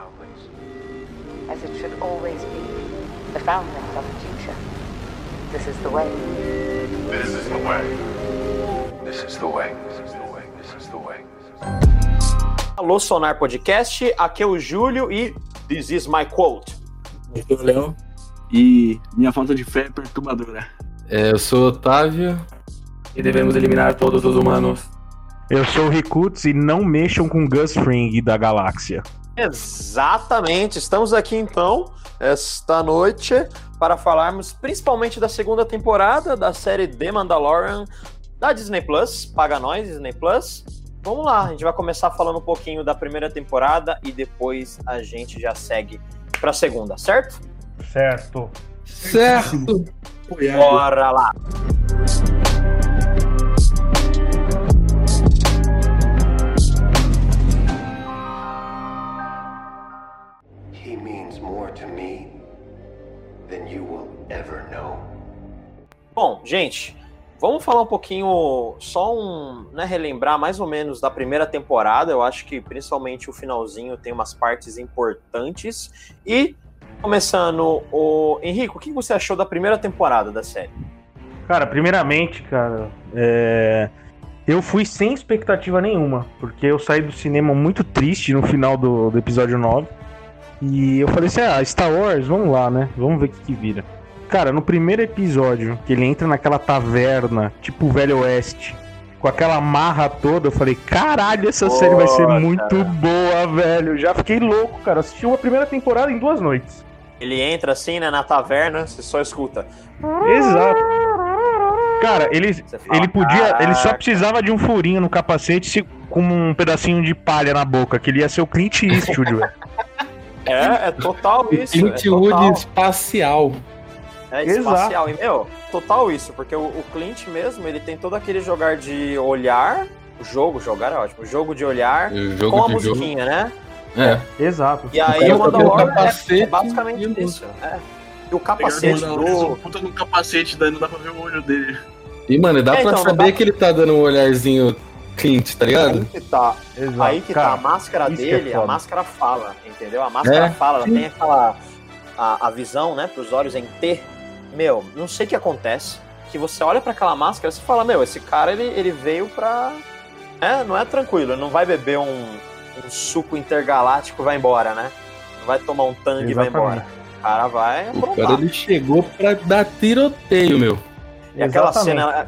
always. As it should always be. The foundlings of the future. This is the way. This is the way. This is the way. This is the way. This is the way. Alô, Sonar Podcast, aqui é o Júlio e This is my quote. Aqui é o Leo e minha falta de fé é perturbadora. Eu sou o Otávio e devemos eliminar todos os humanos. Eu sou o Ricutz e não mexam com o Gus Fring da galáxia. Exatamente, estamos aqui então, esta noite, para falarmos principalmente da segunda temporada da série The Mandalorian da Disney Plus. Paga nós, Disney Plus. Vamos lá, a gente vai começar falando um pouquinho da primeira temporada e depois a gente já segue pra segunda, certo? Certo. Certo! Bora lá! He means more to me than you will ever know. Bom, gente, vamos falar um pouquinho, relembrar mais ou menos da primeira temporada. Eu acho que principalmente o finalzinho tem umas partes importantes. E começando, Henrico, o que você achou da primeira temporada da série? Cara, primeiramente, eu fui sem expectativa nenhuma, porque eu saí do cinema muito triste no final do episódio 9. E eu falei assim, Star Wars, vamos lá, né? Vamos ver o que vira. Cara, no primeiro episódio, que ele entra naquela taverna, tipo o Velho Oeste, com aquela marra toda, eu falei, caralho, essa série vai ser muito boa, velho. Já fiquei louco, cara. Assisti a primeira temporada em 2 noites. Ele entra assim, né, na taverna, você só escuta. Exato. Cara, ele só precisava de um furinho no capacete com um pedacinho de palha na boca, que ele ia ser o Clint Eastwood, velho. É total isso. Clint Eastwood espacial. É espacial. Exato. E, total isso, porque o Clint mesmo, ele tem todo aquele jogar de olhar, jogar é ótimo, jogo de olhar, jogo com a musiquinha, jogo, né? É. Exato. E aí o Mandalore é basicamente isso. É. E o capacete do... Puta no capacete, daí não dá pra ver o olho dele. E, mano, dá pra saber que ele tá dando um olharzinho Clint, tá ligado? Aí que tá, a máscara dele, a máscara fala, entendeu? A máscara fala, ela tem aquela... A visão, né, pros olhos em T... Meu, não sei o que acontece, que você olha pra aquela máscara e você fala, esse cara, ele veio pra... não é tranquilo, ele não vai beber um suco intergaláctico e vai embora, né? Não vai tomar um tangue e vai embora. O cara vai... O cara, ele chegou pra dar tiroteio, meu. E aquela cena,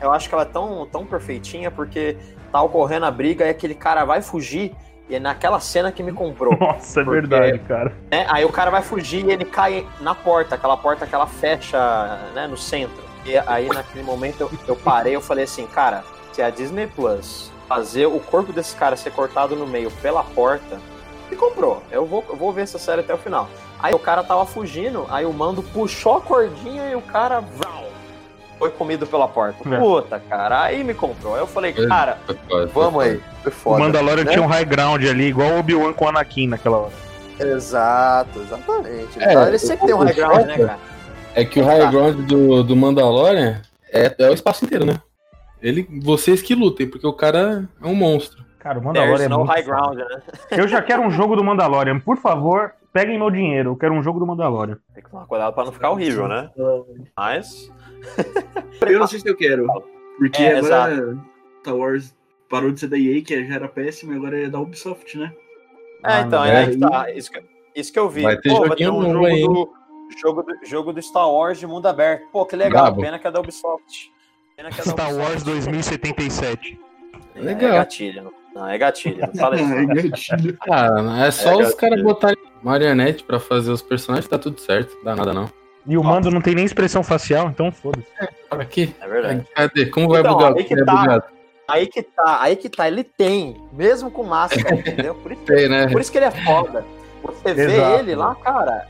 eu acho que ela é tão, tão perfeitinha, porque tá ocorrendo a briga e aquele cara vai fugir, e é naquela cena que me comprou. Nossa, é verdade, cara. Né, aí o cara vai fugir e ele cai na porta, aquela porta que ela fecha, né, no centro. E aí naquele momento eu parei, eu falei assim, cara, se a Disney Plus fazer o corpo desse cara ser cortado no meio pela porta, me comprou. Eu vou ver essa série até o final. Aí o cara tava fugindo, aí o Mando puxou a cordinha e o cara foi comido pela porta. Puta, cara, aí me comprou. Aí eu falei, cara, vamos aí. Foi foda. O Mandalorian, né, tinha um high ground ali, igual o Obi-Wan com o Anakin naquela hora. Exato, exatamente. Ele sempre tem um high ground, né, cara? É que o high ground do Mandalorian é o espaço inteiro, né? Vocês que lutem, porque o cara é um monstro. Cara, o Mandalorian é high ground, né? Eu já quero um jogo do Mandalorian, por favor. Peguem meu dinheiro, eu quero um jogo do Mandalorian. Tem que tomar cuidado pra não ficar horrível, né? Mas... eu não sei se eu quero, porque agora Star Wars parou de ser da EA, que já era péssimo, e agora é da Ubisoft, né? Aí tá, isso que eu vi. Vai ter um jogo do Star Wars de mundo aberto. Pô, que legal, pena que é da Ubisoft. Star Wars 2077. Legal. É gatilho, não é gatilho, não fala isso. É só os caras botarem marionete pra fazer os personagens, tá tudo certo, não dá nada não. E o Mando não tem nem expressão facial, então foda-se. Aqui. É verdade. Cadê? Como vai bugar? Aí que tá. Ele tem, mesmo com máscara, entendeu? Por isso que ele é foda. Você vê ele lá, cara,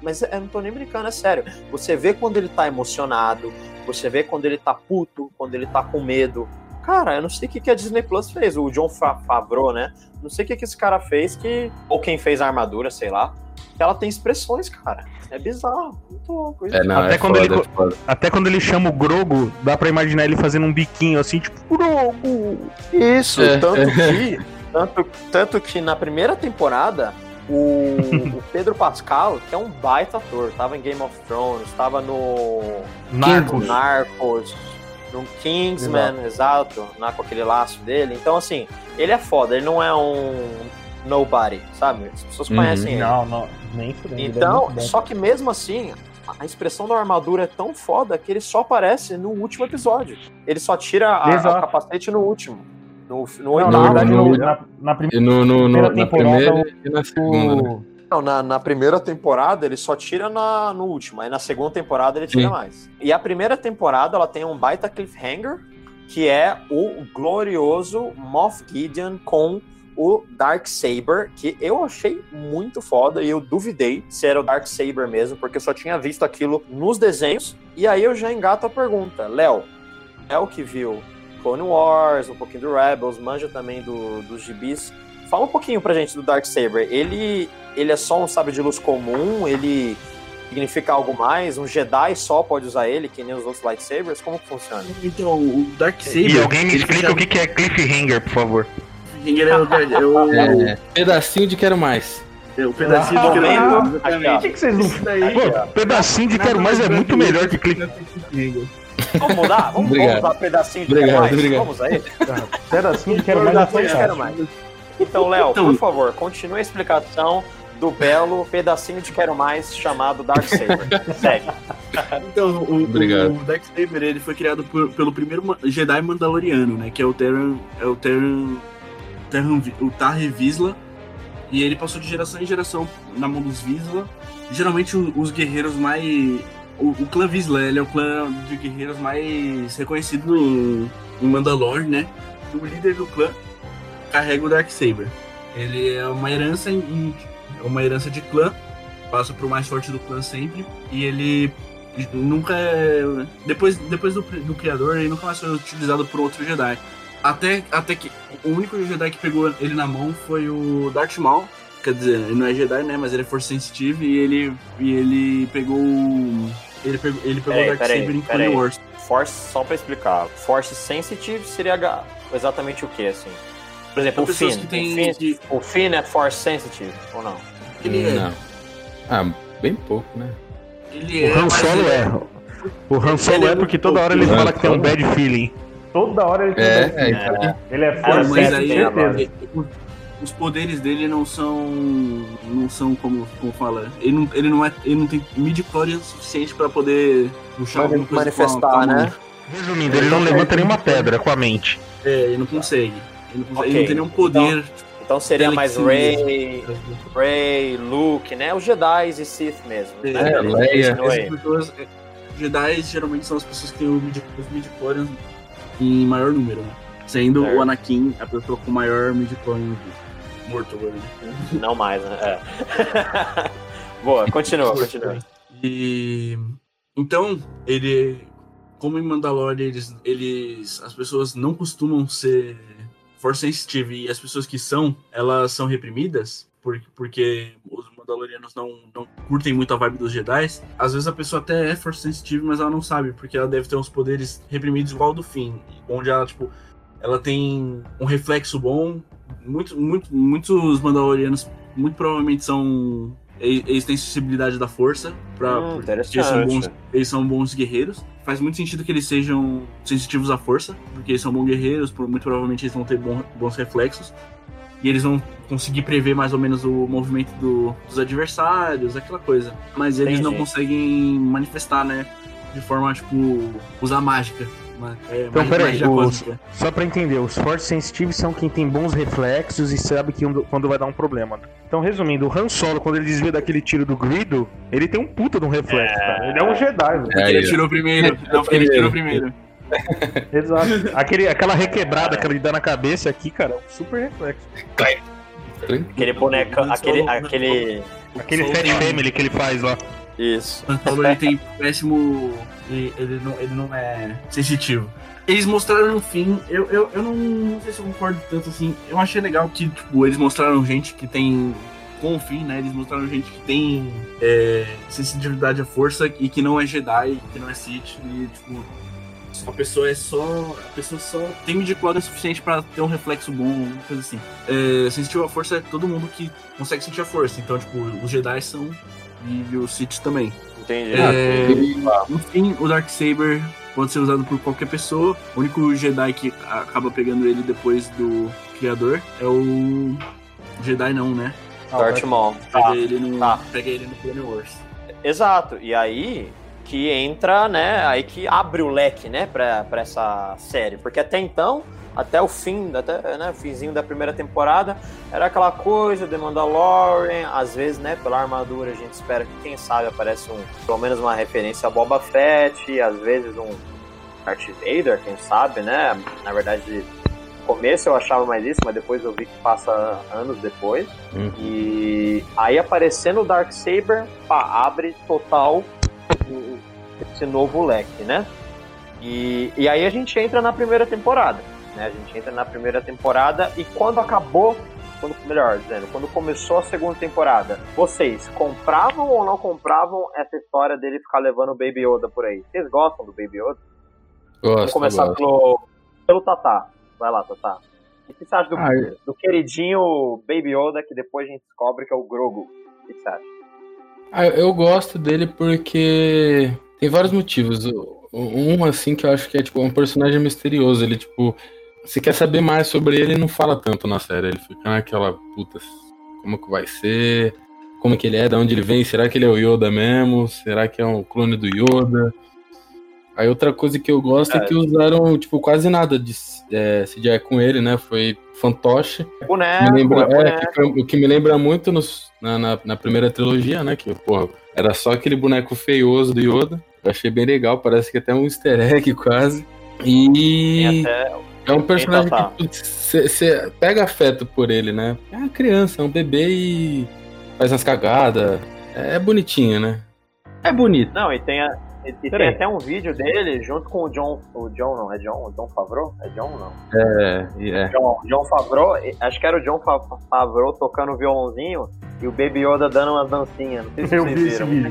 mas eu não tô nem brincando, é sério. Você vê quando ele tá emocionado, você vê quando ele tá puto, quando ele tá com medo. Cara, eu não sei o que a Disney Plus fez, o John Favreau, né? Não sei o que esse cara fez, ou quem fez a armadura, sei lá. Ela tem expressões, cara. É bizarro. Muito louco isso. Até quando ele chama o Grogu, dá pra imaginar ele fazendo um biquinho assim, tipo, Grogu. Isso. Tanto que na primeira temporada, O Pedro Pascal, que é um baita ator, tava em Game of Thrones, tava no Narcos, no Kingsman, exato, com aquele laço dele. Então, assim, ele é foda, ele não é um nobody, sabe? As pessoas conhecem ele. Não, nem fudendo. Então, só que mesmo assim, a expressão da armadura é tão foda que ele só aparece no último episódio. Ele só tira a capacete no último. Na primeira temporada ele só tira no último, aí na segunda temporada ele tira mais. E a primeira temporada ela tem um baita cliffhanger, que é o glorioso Moff Gideon com o Darksaber, que eu achei muito foda, e eu duvidei se era o Darksaber mesmo, porque eu só tinha visto aquilo nos desenhos. E aí eu já engato a pergunta, Léo, é o que viu Clone Wars, um pouquinho do Rebels, manja também dos gibis. Fala um pouquinho pra gente do Darksaber. Ele é só um sabre de luz comum? Ele significa algo mais? Um Jedi só pode usar ele, que nem os outros lightsabers? Como que funciona? Então, o Darksaber... E alguém me explica o que é cliffhanger, por favor. Cliffhanger é o... pedacinho de quero mais. O pedacinho de quero mais, exatamente. O que vocês não... Pô, pedacinho de quero mais é muito melhor que cliffhanger. Vamos mudar? Vamos usar pedacinho de quero mais? Obrigado. Vamos aí? Pedacinho de quero mais. Então, Léo, por favor, continue a explicação do belo pedacinho de quero mais chamado Darksaber. Segue. Então, o Darksaber, ele foi criado pelo primeiro Jedi mandaloriano, né? Que é o Tarre Vizsla. E ele passou de geração em geração na mão dos Vizsla. Geralmente os guerreiros mais... O clã Vizsla, ele é o clã de guerreiros mais reconhecido em Mandalore, né? O líder do clã carrega o Darksaber. Ele é uma herança de clã, passa pro mais forte do clã sempre, e ele nunca é... Depois do criador, ele nunca mais foi utilizado por outro Jedi. Até que o único Jedi que pegou ele na mão foi o Darth Maul. Quer dizer, ele não é Jedi, né? Mas ele é Force Sensitive, e ele pegou... Ele pegou o Darksaber em Clone Wars. Force, só pra explicar, Force Sensitive seria exatamente o que, assim? Por exemplo, o Finn é Force Sensitive, ou não? Ele não. Bem pouco, né? O Han Solo é. O Han Solo é porque toda hora ele fala que tem um bad feeling. Toda hora ele tem um bad feeling. Ele é Force Sensitive. Os poderes dele não são como fala, ele não tem midi-chlorians suficiente pra poder puxar alguma coisa, manifestar, né? Resumindo, ele não levanta nenhuma pedra com a mente. Ele não consegue. Ele não tem nenhum poder. Então seria mais Rey, Luke, né? Os Jedi e Sith mesmo. Né? Leia. Os Jedi geralmente são as pessoas que têm os midi-chlorians em maior número, né? Sendo o Anakin a pessoa com o maior midi-chlorian morto agora. Não mais, né? Boa, continua. E então, ele... Como em Mandalore, as pessoas não costumam ser Force Sensitive, e as pessoas que são, elas são reprimidas, porque os mandalorianos não curtem muito a vibe dos Jedi. Às vezes a pessoa até é Force Sensitive, mas ela não sabe, porque ela deve ter uns poderes reprimidos igual ao do Finn, onde ela, tipo... Ela tem um reflexo bom. Muitos mandalorianos muito provavelmente são... Eles têm sensibilidade da força, porque eles são bons guerreiros. Faz muito sentido que eles sejam sensitivos à força, porque eles são bons guerreiros, muito provavelmente eles vão ter bons reflexos. E eles vão conseguir prever mais ou menos o movimento dos adversários, aquela coisa. Mas eles não conseguem manifestar, né? De forma, tipo, usar mágica. Então, peraí, só pra entender, os Force Sensitives são quem tem bons reflexos e sabe que quando vai dar um problema. Então, resumindo, o Han Solo, quando ele desvia daquele tiro do Greedo, ele tem um puta de um reflexo, cara. Ele é um Jedi, velho. Ele tirou primeiro. Exato. Aquela requebrada que ele dá na cabeça aqui, cara, é um super reflexo. Aquele boneco, aquele Fat Family que ele faz lá. Isso. Ele tem péssimo... Ele não é sensitivo. Eles mostraram no fim... Eu não sei se eu concordo tanto assim. Eu achei legal que, tipo, eles mostraram gente que tem... Com o fim, né? Eles mostraram gente que tem sensitividade à força e que não é Jedi, que não é Sith. E, tipo, A pessoa só tem midichlorian o suficiente pra ter um reflexo bom, coisa assim. Sensitive à força é todo mundo que consegue sentir a força. Então, tipo, os Jedi são e os Sith também. Entendi. Enfim, o Darksaber pode ser usado por qualquer pessoa. O único Jedi que acaba pegando ele depois do Criador é o... Jedi não, né? Darth Maul. Pega ele no Clone Wars. Exato. E aí... que entra, né, aí que abre o leque, né, pra essa série. Porque até então, até o fim, o finzinho da primeira temporada, era aquela coisa, The Mandalorian, às vezes, né, pela armadura a gente espera que, quem sabe, aparece pelo menos uma referência a Boba Fett, às vezes um Darth Vader, quem sabe, né, na verdade... No começo eu achava mais isso, mas depois eu vi que passa anos depois. E aí aparecendo o Darksaber, pá, abre total esse novo leque, né? E aí a gente entra na primeira temporada, né? A gente entra na primeira temporada e quando começou a segunda temporada, vocês compravam ou não compravam essa história dele ficar levando o Baby Yoda por aí? Vocês gostam do Baby Yoda? Gosto. Vamos começar pelo Tatá. Vai lá, Tatá. O que você acha do queridinho Baby Yoda, que depois a gente descobre que é o Grogu? O que você acha? Eu gosto dele porque tem vários motivos. Um, assim, que eu acho que é tipo um personagem misterioso. Ele, tipo, se quer saber mais sobre ele, não fala tanto na série. Ele fica naquela, puta, como que vai ser? Como que ele é? Da onde ele vem? Será que ele é o Yoda mesmo? Será que é um clone do Yoda? Aí outra coisa que eu gosto é que usaram, tipo, quase nada de CGI com ele, né? Foi fantoche. Boneco, o que me lembra muito na primeira trilogia, né? Que, porra, era só aquele boneco feioso do Yoda. Eu achei bem legal, parece que até um easter egg quase. E é um personagem que você pega afeto por ele, né? É uma criança, é um bebê e faz umas cagadas. É bonitinho, né? É bonito. Não, e tem a... E tem até um vídeo dele junto com John Favreau, acho que era o John Favreau tocando o violãozinho e o Baby Yoda dando umas dancinhas, não sei se vocês viram.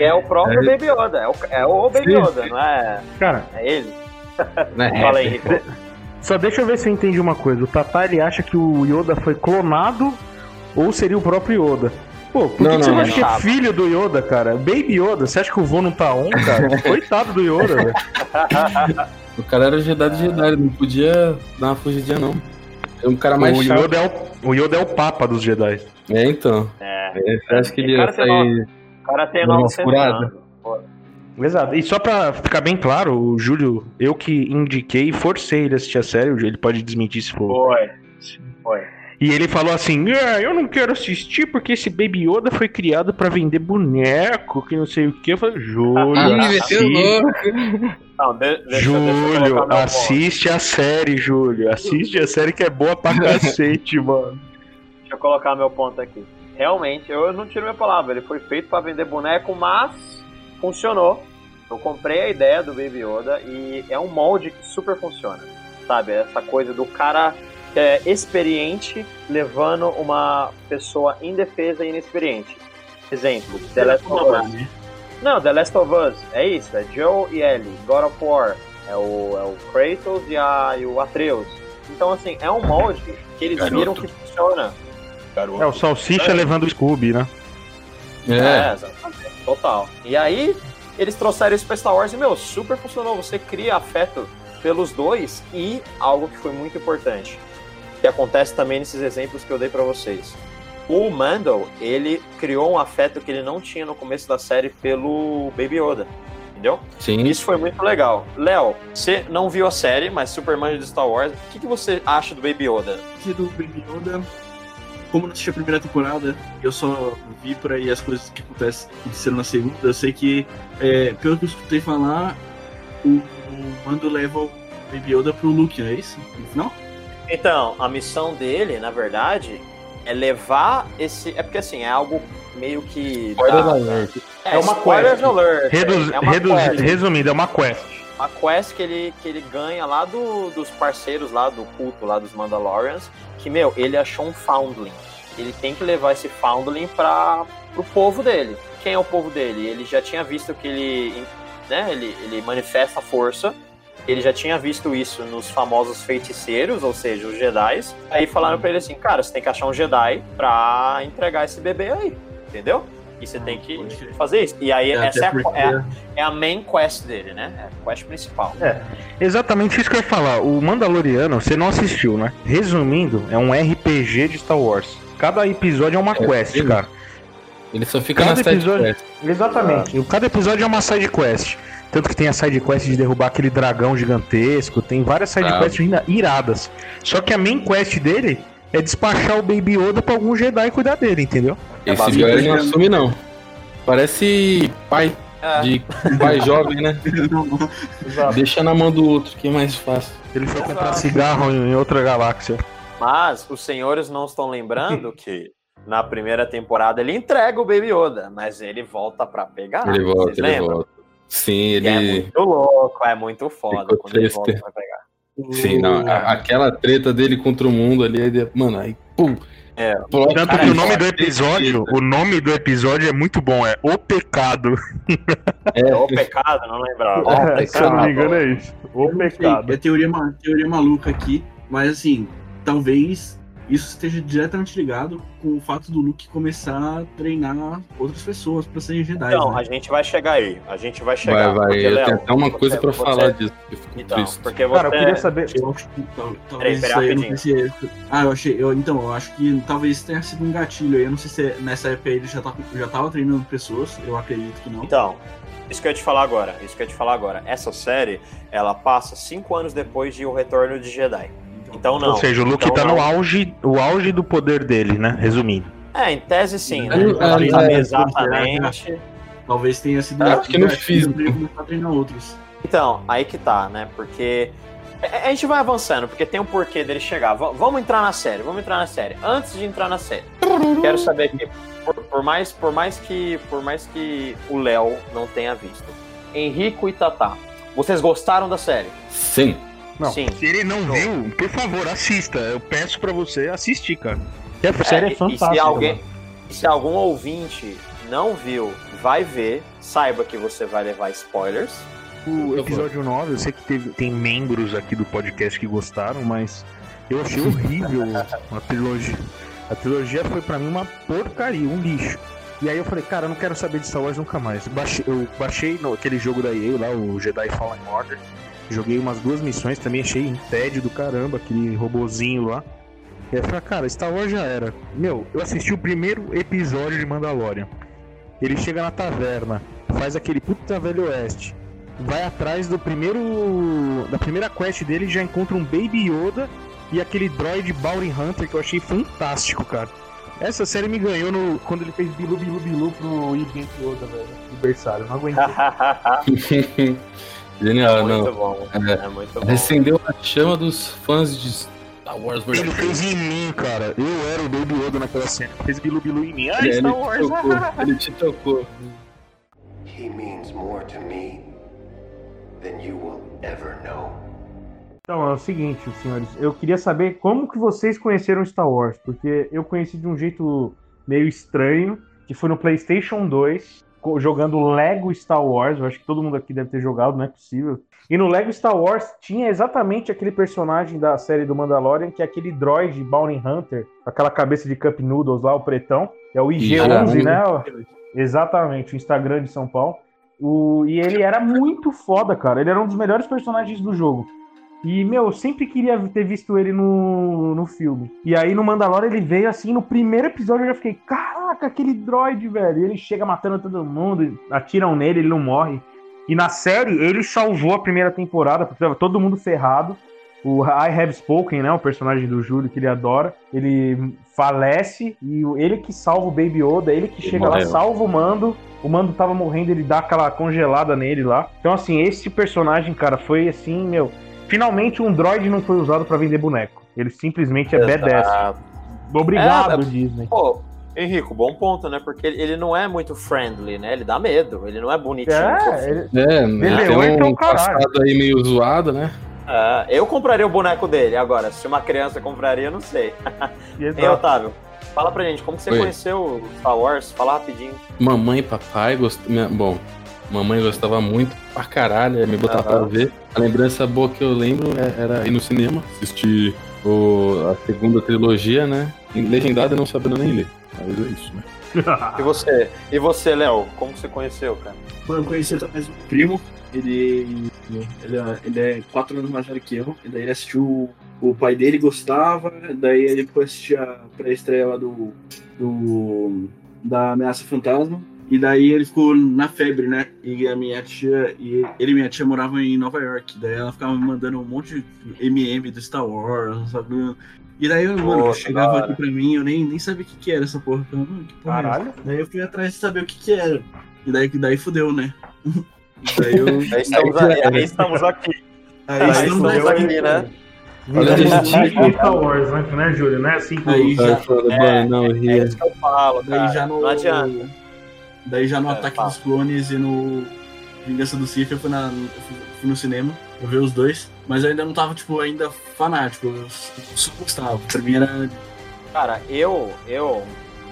É o próprio Baby Yoda, é o Baby Yoda, não é? Cara, é ele. Fala aí, Henrico. Só deixa eu ver se eu entendi uma coisa, o Tatá, ele acha que o Yoda foi clonado ou seria o próprio Yoda? Pô, por que você não acha que é filho do Yoda, cara? Baby Yoda, você acha que o vô não tá on, cara? Coitado do Yoda, velho. O cara era Jedi, não podia dar uma fugidinha, não. É um cara mais chato. O Yoda é o papa dos Jedi. É, então. Você acha que ele ia sair... O cara tem 900 anos. Exato. E só pra ficar bem claro, o Júlio, eu que indiquei e forcei ele a assistir a série, ele pode desmentir se for. Foi. E ele falou assim, eu não quero assistir porque esse Baby Yoda foi criado pra vender boneco, que não sei o que. Eu falei, Júlio, assiste a série, Júlio. Assiste a série que é boa pra cacete, mano. Deixa eu colocar meu ponto aqui. Realmente, eu não tiro minha palavra. Ele foi feito pra vender boneco, mas funcionou. Eu comprei a ideia do Baby Yoda e é um molde que super funciona. Sabe, essa coisa do cara... experiente levando uma pessoa indefesa e inexperiente. Exemplo, The Last of Us. Não, The Last of Us, é isso, é Joe e Ellie, God of War, é o Kratos e o Atreus. Então, assim, é um molde que eles viram que funciona. Garoto. É o Salsicha levando o Scooby, né? Exatamente, total. E aí, eles trouxeram isso pra Star Wars e, super funcionou. Você cria afeto pelos dois e algo que foi muito importante, que acontece também nesses exemplos que eu dei pra vocês. O Mandal, ele criou um afeto que ele não tinha no começo da série pelo Baby Yoda, entendeu? Sim. Isso foi muito legal. Léo, você não viu a série, mas Superman de Star Wars, o que você acha do Baby Yoda? Do Baby Yoda, como não assisti a primeira temporada, eu só vi por aí as coisas que aconteceram na segunda, eu sei que, pelo que eu escutei falar, o Mando leva o Baby Yoda pro Luke, não é isso? No final? Então, a missão dele, na verdade, é levar esse... É porque, assim, é algo meio que... Spoiler alert. É uma quest. Alert, resumindo, é uma quest. Uma quest que ele ganha lá dos parceiros lá do culto, lá dos Mandalorians, que, ele achou um Foundling. Ele tem que levar esse Foundling pro povo dele. Quem é o povo dele? Ele já tinha visto que ele né? Ele manifesta a força. Ele já tinha visto isso nos famosos feiticeiros, ou seja, os Jedis. Aí falaram pra ele assim, cara, você tem que achar um Jedi pra entregar esse bebê aí, entendeu? E você tem que fazer isso. E aí essa é a main quest dele, né? É a quest principal. É, exatamente isso que eu ia falar. O Mandaloriano, você não assistiu, né? Resumindo, é um RPG de Star Wars. Cada episódio é uma quest, cara. Ele só fica na side quest. Exatamente. Cada episódio é uma side quest. Tanto que tem a sidequest de derrubar aquele dragão gigantesco, tem várias sidequests iradas. Só que a main quest dele é despachar o Baby Yoda pra algum Jedi e cuidar dele, entendeu? Esse Yoda não assume não. Parece pai de pai jovem, né? Deixa na mão do outro, que é mais fácil. Ele foi comprar cigarro em outra galáxia. Mas os senhores não estão lembrando que na primeira temporada ele entrega o Baby Yoda, mas ele volta pra pegar. Ele volta, vocês lembram? Volta. Sim, ele... É muito louco, é muito foda quando ele volta pra pegar. Sim, não, aquela treta dele contra o mundo ali, mano, aí pum! É, tanto que o nome do episódio, é muito bom, é O Pecado. É, O Pecado, não lembrava. Se eu não me engano é isso, O Pecado. É teoria maluca aqui, mas assim, talvez isso esteja diretamente ligado com o fato do Luke começar a treinar outras pessoas pra serem Jedi. Então, né? A gente vai chegar aí. Vai. Eu tenho até uma coisa pra falar disso. Então, porque você... Cara, eu queria saber... Então, eu acho que talvez tenha sido um gatilho aí. Eu não sei se nessa época ele já tava treinando pessoas. Eu acredito que não. Então, isso que eu ia te falar agora. Essa série, ela passa 5 anos depois de O Retorno de Jedi. Então, não. Ou seja, o Luke tá no auge, o auge do poder dele, né? Resumindo. É, em tese sim, né? Exatamente. Talvez tenha sido pra treinar outros. Então, aí que tá, né? Porque a gente vai avançando, porque tem um porquê dele chegar. Vamos entrar na série. Antes de entrar na série, quero saber que, por mais que o Léo não tenha visto, Henrico e Tatá, vocês gostaram da série? Sim. Não. Sim. Se ele não viu, por favor, assista. Eu peço pra você assistir, cara. A série é fantástica. Se algum ouvinte não viu, vai ver. Saiba que você vai levar spoilers. O episódio 9, eu sei que tem membros aqui do podcast que gostaram, mas eu achei horrível a trilogia. A trilogia foi pra mim uma porcaria, um lixo. E aí eu falei, cara, eu não quero saber de Star Wars nunca mais. Eu baixei aquele jogo da EA lá, o Jedi Fallen Order. Joguei umas 2 missões, também achei um tédio do caramba, aquele robozinho lá. E aí eu falei, cara, Star Wars já era. Meu, eu assisti o primeiro episódio de Mandalorian. Ele chega na taverna, faz aquele puta velho oeste, vai atrás da primeira quest dele e já encontra um Baby Yoda e aquele droid Bounty Hunter que eu achei fantástico, cara. Essa série me ganhou quando ele fez Bilu Bilu Bilu pro evento Yoda, velho, aniversário, não aguentei. Genial, muito bom. É muito bom. Acendeu a chama dos fãs de Star Wars. Ele fez em mim, cara. Eu era o Baby Yoda naquela cena. Fez Bilu Bilu em mim. Ah, Star Wars. Ele te tocou. He means more to me than you will ever know. Então, é o seguinte, senhores. Eu queria saber como que vocês conheceram Star Wars. Porque eu conheci de um jeito meio estranho, que foi no PlayStation 2. Jogando Lego Star Wars, eu acho que todo mundo aqui deve ter jogado, não é possível. E no Lego Star Wars tinha exatamente aquele personagem da série do Mandalorian, que é aquele droid Bounty Hunter, aquela cabeça de Cup Noodles lá, o pretão, é o IG-11, né? Exatamente, o Instagram de São Paulo. E ele era muito foda, cara, ele era um dos melhores personagens do jogo. E, meu, eu sempre queria ter visto ele no filme. E aí, no Mandalorian, ele veio assim, no primeiro episódio, eu já fiquei, caraca, aquele droid, velho. E ele chega matando todo mundo, atiram nele, ele não morre. E na série, ele salvou a primeira temporada, porque tava todo mundo ferrado. O I Have Spoken, né, o personagem do Júlio, que ele adora, ele falece, e ele que salva o Baby Yoda, ele que chega lá, salva o Mando. O Mando tava morrendo, ele dá aquela congelada nele lá. Então, assim, esse personagem, cara, foi assim, meu... Finalmente um droid não foi usado pra vender boneco. Ele simplesmente é badass. Obrigado, Disney. Pô, Henrico, bom ponto, né? Porque ele não é muito friendly, né? Ele dá medo, ele não é bonitinho. Ele é um passado aí meio zoado, né? Eu compraria o boneco dele agora. Se uma criança compraria, eu não sei. Hein, Otávio? Fala pra gente, como que você conheceu o Star Wars? Fala rapidinho. Mamãe e papai... Bom, Mamãe gostava muito pra caralho, me botar pra ver. A lembrança boa que eu lembro era ir no cinema, assistir a segunda trilogia, né? Legendada, não sabendo nem ler. Mas é isso, né? E você, Léo? Como você conheceu, cara? Eu conheci através do primo. Ele é 4 anos mais velho que eu. E daí ele assistiu... O pai dele gostava. Daí ele foi assistir a pré-estreia lá da Ameaça Fantasma. E daí ele ficou na febre, né? E a minha tia... Ele e minha tia moravam em Nova York. Daí ela ficava me mandando um monte de M&M do Star Wars, sabe? E daí, eu chegava aqui pra mim, eu nem sabia o que era essa porra. Eu falei, que porra. Caralho. É? Daí eu fui atrás de saber o que era. E daí fudeu, né? E daí eu... Aí estamos aqui, né? Virou Star Wars, né, Júlio? Não é assim que eu falo, cara. Não adianta. Daí já no Ataque dos Clones e no Vingança do Sith eu fui no cinema, eu vi os dois, mas eu ainda não tava, tipo, ainda fanático, eu só gostava. Pra mim era... Cara,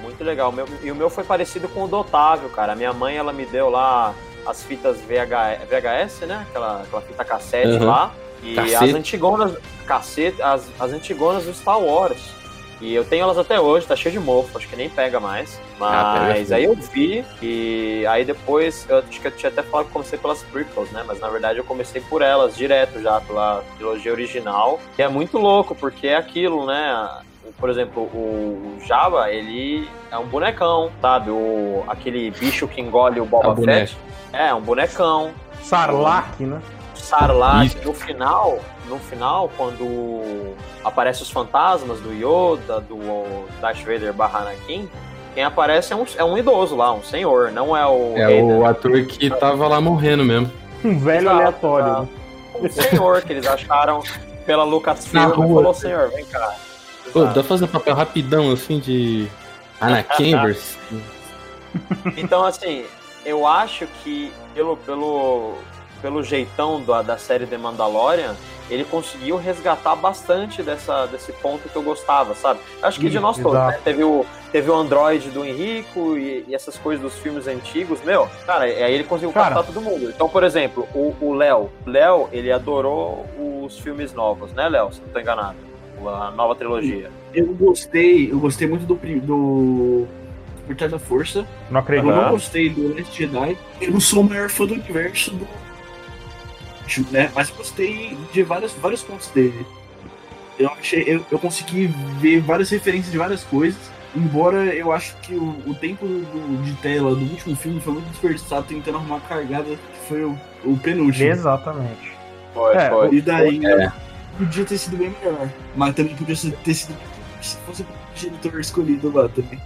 muito legal, e o meu foi parecido com o do Otávio, cara. A minha mãe, ela me deu lá as fitas VHS, né, aquela fita cassete lá, e as antigonas do Star Wars. E eu tenho elas até hoje, tá cheio de mofo, acho que nem pega mais. Mas aí eu vi, e aí depois, eu acho que eu tinha até falado que comecei pelas prequels, né? Mas na verdade eu comecei por elas, direto já, pela trilogia original. Que é muito louco, porque é aquilo, né? Por exemplo, o Jabba, ele é um bonecão, sabe? Aquele bicho que engole o Boba Fett. É um bonecão. Sarlacc, né? Sarlacc, no final, quando aparecem os fantasmas do Yoda, do Darth Vader / Anakin, quem aparece é um idoso lá, um senhor, não é o... o ator que tava lá morrendo mesmo. Um velho aleatório. Um senhor que eles acharam pela Lucasfilm e falou, senhor, vem cá. Pô, dá pra fazer um papel rapidão, assim, de Anakin versus... Então, assim, eu acho que pelo jeitão da série The Mandalorian, ele conseguiu resgatar bastante desse ponto que eu gostava, sabe? Acho que de nós todos, né? Teve o Android do Henrico e essas coisas dos filmes antigos, meu, cara, aí ele conseguiu captar todo mundo. Então, por exemplo, o Léo. Léo, ele adorou os filmes novos, né, Léo? Se não tô enganado. A nova trilogia. Eu gostei muito do Portal da Força. Não acredito. Eu não gostei do Jedi. Eu não sou o maior fã do universo né? Mas gostei de vários pontos dele. Eu consegui ver várias referências de várias coisas, embora eu acho que o tempo de tela do último filme foi muito desperdiçado tentando arrumar a cargada que foi o penúltimo. Exatamente. Foi. E daí podia ter sido bem melhor, mas também podia ter sido se fosse o genitor escolhido lá também.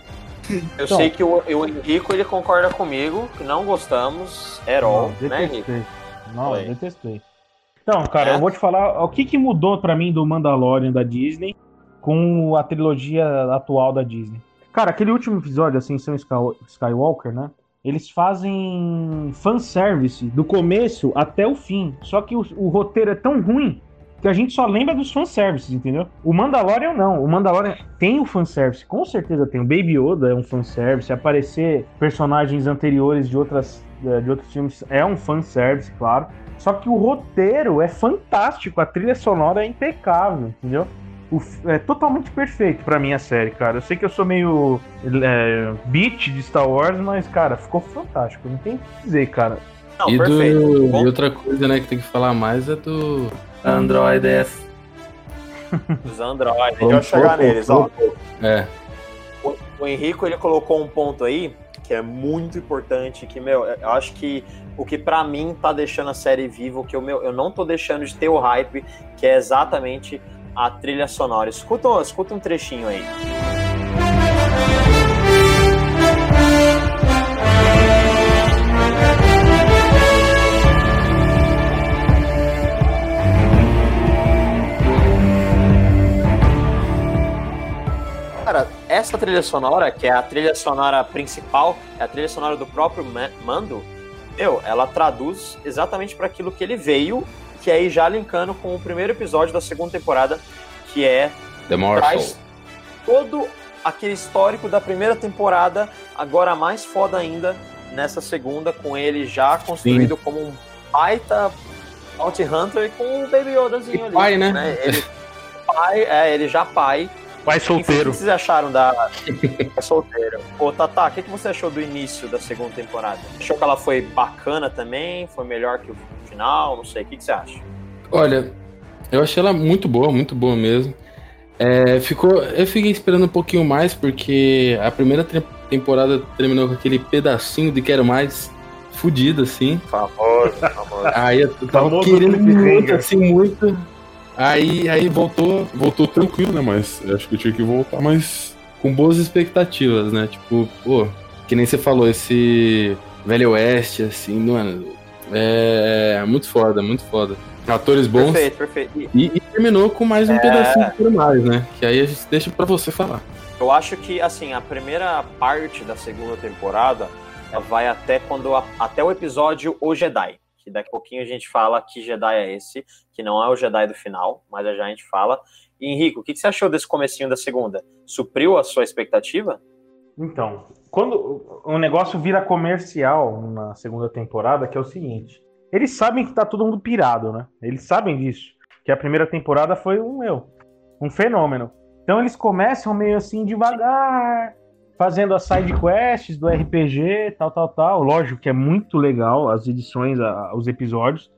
Eu sei que o Henrico, ele concorda comigo que não gostamos herói, né, Henrico? Não, eu detestei. Então, cara, eu vou te falar o que mudou pra mim do Mandalorian da Disney com a trilogia atual da Disney. Cara, aquele último episódio, assim, Ascensão Skywalker, né? Eles fazem fanservice do começo até o fim. Só que o roteiro é tão ruim que a gente só lembra dos fanservices, entendeu? O Mandalorian não. O Mandalorian tem o fanservice, com certeza tem. O Baby Yoda é um fanservice. Aparecer personagens anteriores de outros filmes é um fanservice, claro. Só que o roteiro é fantástico, a trilha sonora é impecável, entendeu? É totalmente perfeito pra mim a série, cara. Eu sei que eu sou meio beat de Star Wars, mas, cara, ficou fantástico. Não tem o que dizer, cara. Não, e outra coisa, né, que tem que falar mais é do... Androides. Os androides. Vamos chegar neles, ó. É. O Henrico, ele colocou um ponto aí que é muito importante, que, meu, eu acho que o que pra mim tá deixando a série viva, que eu não tô deixando de ter o hype, que é exatamente a trilha sonora. Escuta um trechinho aí. Cara, essa trilha sonora, que é a trilha sonora principal, é a trilha sonora do próprio Mando, ela traduz exatamente para aquilo que ele veio, que aí já linkando com o primeiro episódio da segunda temporada, que é... The Marshall. Traz todo aquele histórico da primeira temporada, agora mais foda ainda, nessa segunda com ele já construído, sim, como um baita Bounty Hunter com o Baby Yodazinho ali. Pai, né? Ele, pai, é, ele já pai. Pai solteiro. O que vocês acharam da... Pai solteiro. Ô, Tatá, o que você achou do início da segunda temporada? Achou que ela foi bacana também? Foi melhor que o final? Não sei. O que você acha? Olha, eu achei ela muito boa mesmo. É, eu fiquei esperando um pouquinho mais, porque a primeira temporada terminou com aquele pedacinho de quero mais fudido, assim. Famoso. Aí eu tava querendo muito, assim, muito. Aí voltou tranquilo, né? Mas acho que eu tinha que voltar, mas com boas expectativas, né? Tipo, pô, que nem você falou, esse Velho Oeste, assim, mano, é muito foda. Atores bons. Perfeito. E terminou com mais um pedacinho por mais, né? Que aí a gente deixa pra você falar. Eu acho que, assim, a primeira parte da segunda temporada vai até o episódio O Jedi. Que daqui a pouquinho a gente fala que Jedi é esse, que não é o Jedi do final, mas já a gente fala. E, Henrico, o que você achou desse comecinho da segunda? Supriu a sua expectativa? Então, quando o negócio vira comercial na segunda temporada, que é o seguinte... Eles sabem que tá todo mundo pirado, né? Eles sabem disso. Que a primeira temporada foi um fenômeno. Então eles começam meio assim devagar, fazendo as side quests do RPG, tal. Lógico que é muito legal as edições, os episódios.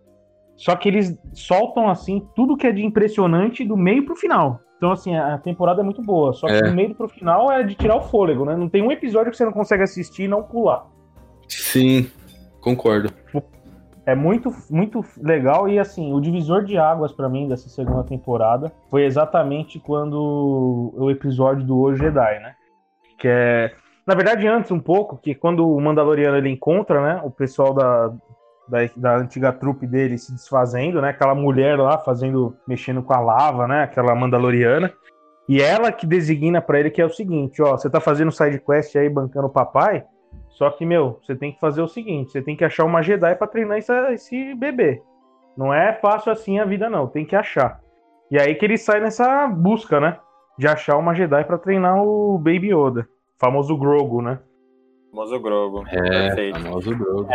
Só que eles soltam assim tudo que é de impressionante do meio pro final. Então assim, a temporada é muito boa. Só que do meio pro final é de tirar o fôlego, né? Não tem um episódio que você não consegue assistir e não pular. Sim, concordo. É muito legal e, assim, o divisor de águas pra mim dessa segunda temporada foi exatamente quando o episódio do O Jedi, né? Que é, na verdade, antes um pouco, que quando o Mandaloriano ele encontra, né, o pessoal da antiga trupe dele se desfazendo, né? Aquela mulher lá mexendo com a lava, né? Aquela Mandaloriana. E ela que designa pra ele que é o seguinte, ó, você tá fazendo side quest aí, bancando o papai... Só que, você tem que fazer o seguinte, você tem que achar uma Jedi pra treinar esse bebê. Não é fácil assim a vida, não. Tem que achar. E aí que ele sai nessa busca, né? De achar uma Jedi pra treinar o Baby Yoda. Famoso Grogu, né? Famoso Grogu. Perfeito. Famoso Grogu.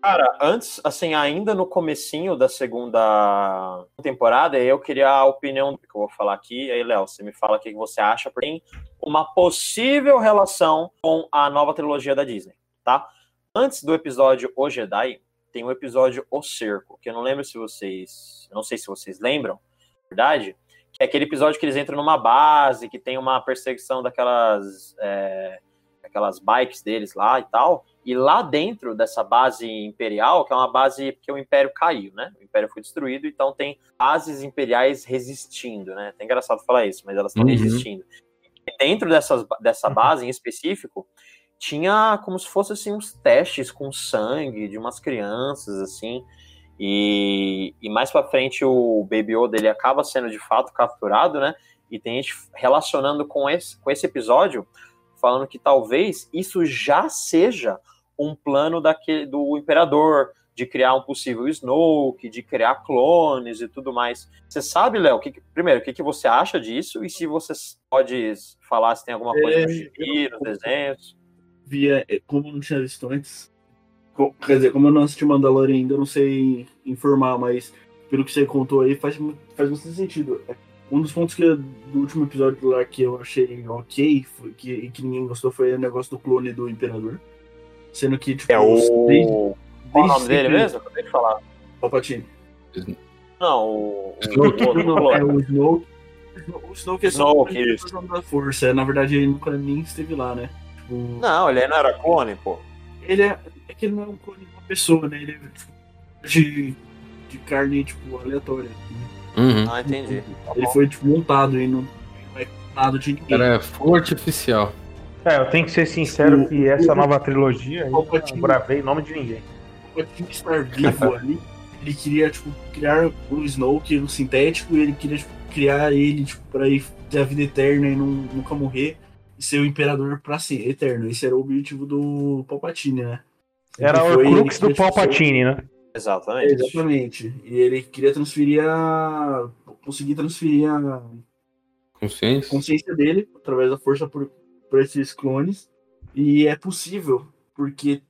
Cara, antes, assim, ainda no comecinho da segunda temporada, eu queria a opinião que eu vou falar aqui. E aí, Léo, você me fala o que você acha, porque tem uma possível relação com a nova trilogia da Disney, tá? Antes do episódio O Jedi, tem o episódio O Cerco, que eu não lembro se vocês... Não sei se vocês lembram, na verdade, que é aquele episódio que eles entram numa base, que tem uma perseguição daquelas bikes deles lá e tal... E lá dentro dessa base imperial, que é uma base porque o Império caiu, né? O Império foi destruído, então tem bases imperiais resistindo, né? É engraçado falar isso, mas elas estão resistindo. E dentro dessa base em específico, tinha como se fosse assim, uns testes com sangue de umas crianças, assim. E mais pra frente o Baby Yoda ele acaba sendo de fato capturado, né? E tem gente relacionando com esse episódio, falando que talvez isso já seja um plano do Imperador, de criar um possível Snoke, de criar clones e tudo mais. Você sabe, Léo, primeiro, o que você acha disso? E se você pode falar se tem alguma coisa no gibi, nos desenhos? Como eu não tinha visto antes, quer dizer, como eu não assisti Mandalorian ainda, eu não sei informar, mas pelo que você contou aí, faz bastante sentido. Um dos pontos do último episódio lá que eu achei ok, que ninguém gostou, foi o negócio do clone do Imperador. Sendo que, tipo... Qual o nome dele mesmo? Acabei de falar. Palpatine. Não, o Snoke. O Snoke é só o personagem da Força. Na verdade, ele nunca nem esteve lá, né? Tipo, não, ele não era clone, pô. Ele é que ele não é um clone de uma pessoa, né? Ele é de carne, tipo, aleatória. Ah, entendi. Ele foi montado e não é montado de ninguém. Cara, é forte oficial. Eu tenho que ser sincero que essa nova trilogia eu não gravei em nome de ninguém. O Palpatine estar vivo ali, ele queria, tipo, criar o Snoke, o sintético, e ele queria, tipo, criar ele, tipo, pra ir ter a vida eterna e nunca morrer e ser o imperador pra ser eterno. Esse era o objetivo do Palpatine, né? Era o crux do Palpatine, né? Exatamente. E ele queria conseguir transferir a consciência dele através da força para esses clones. E é possível porque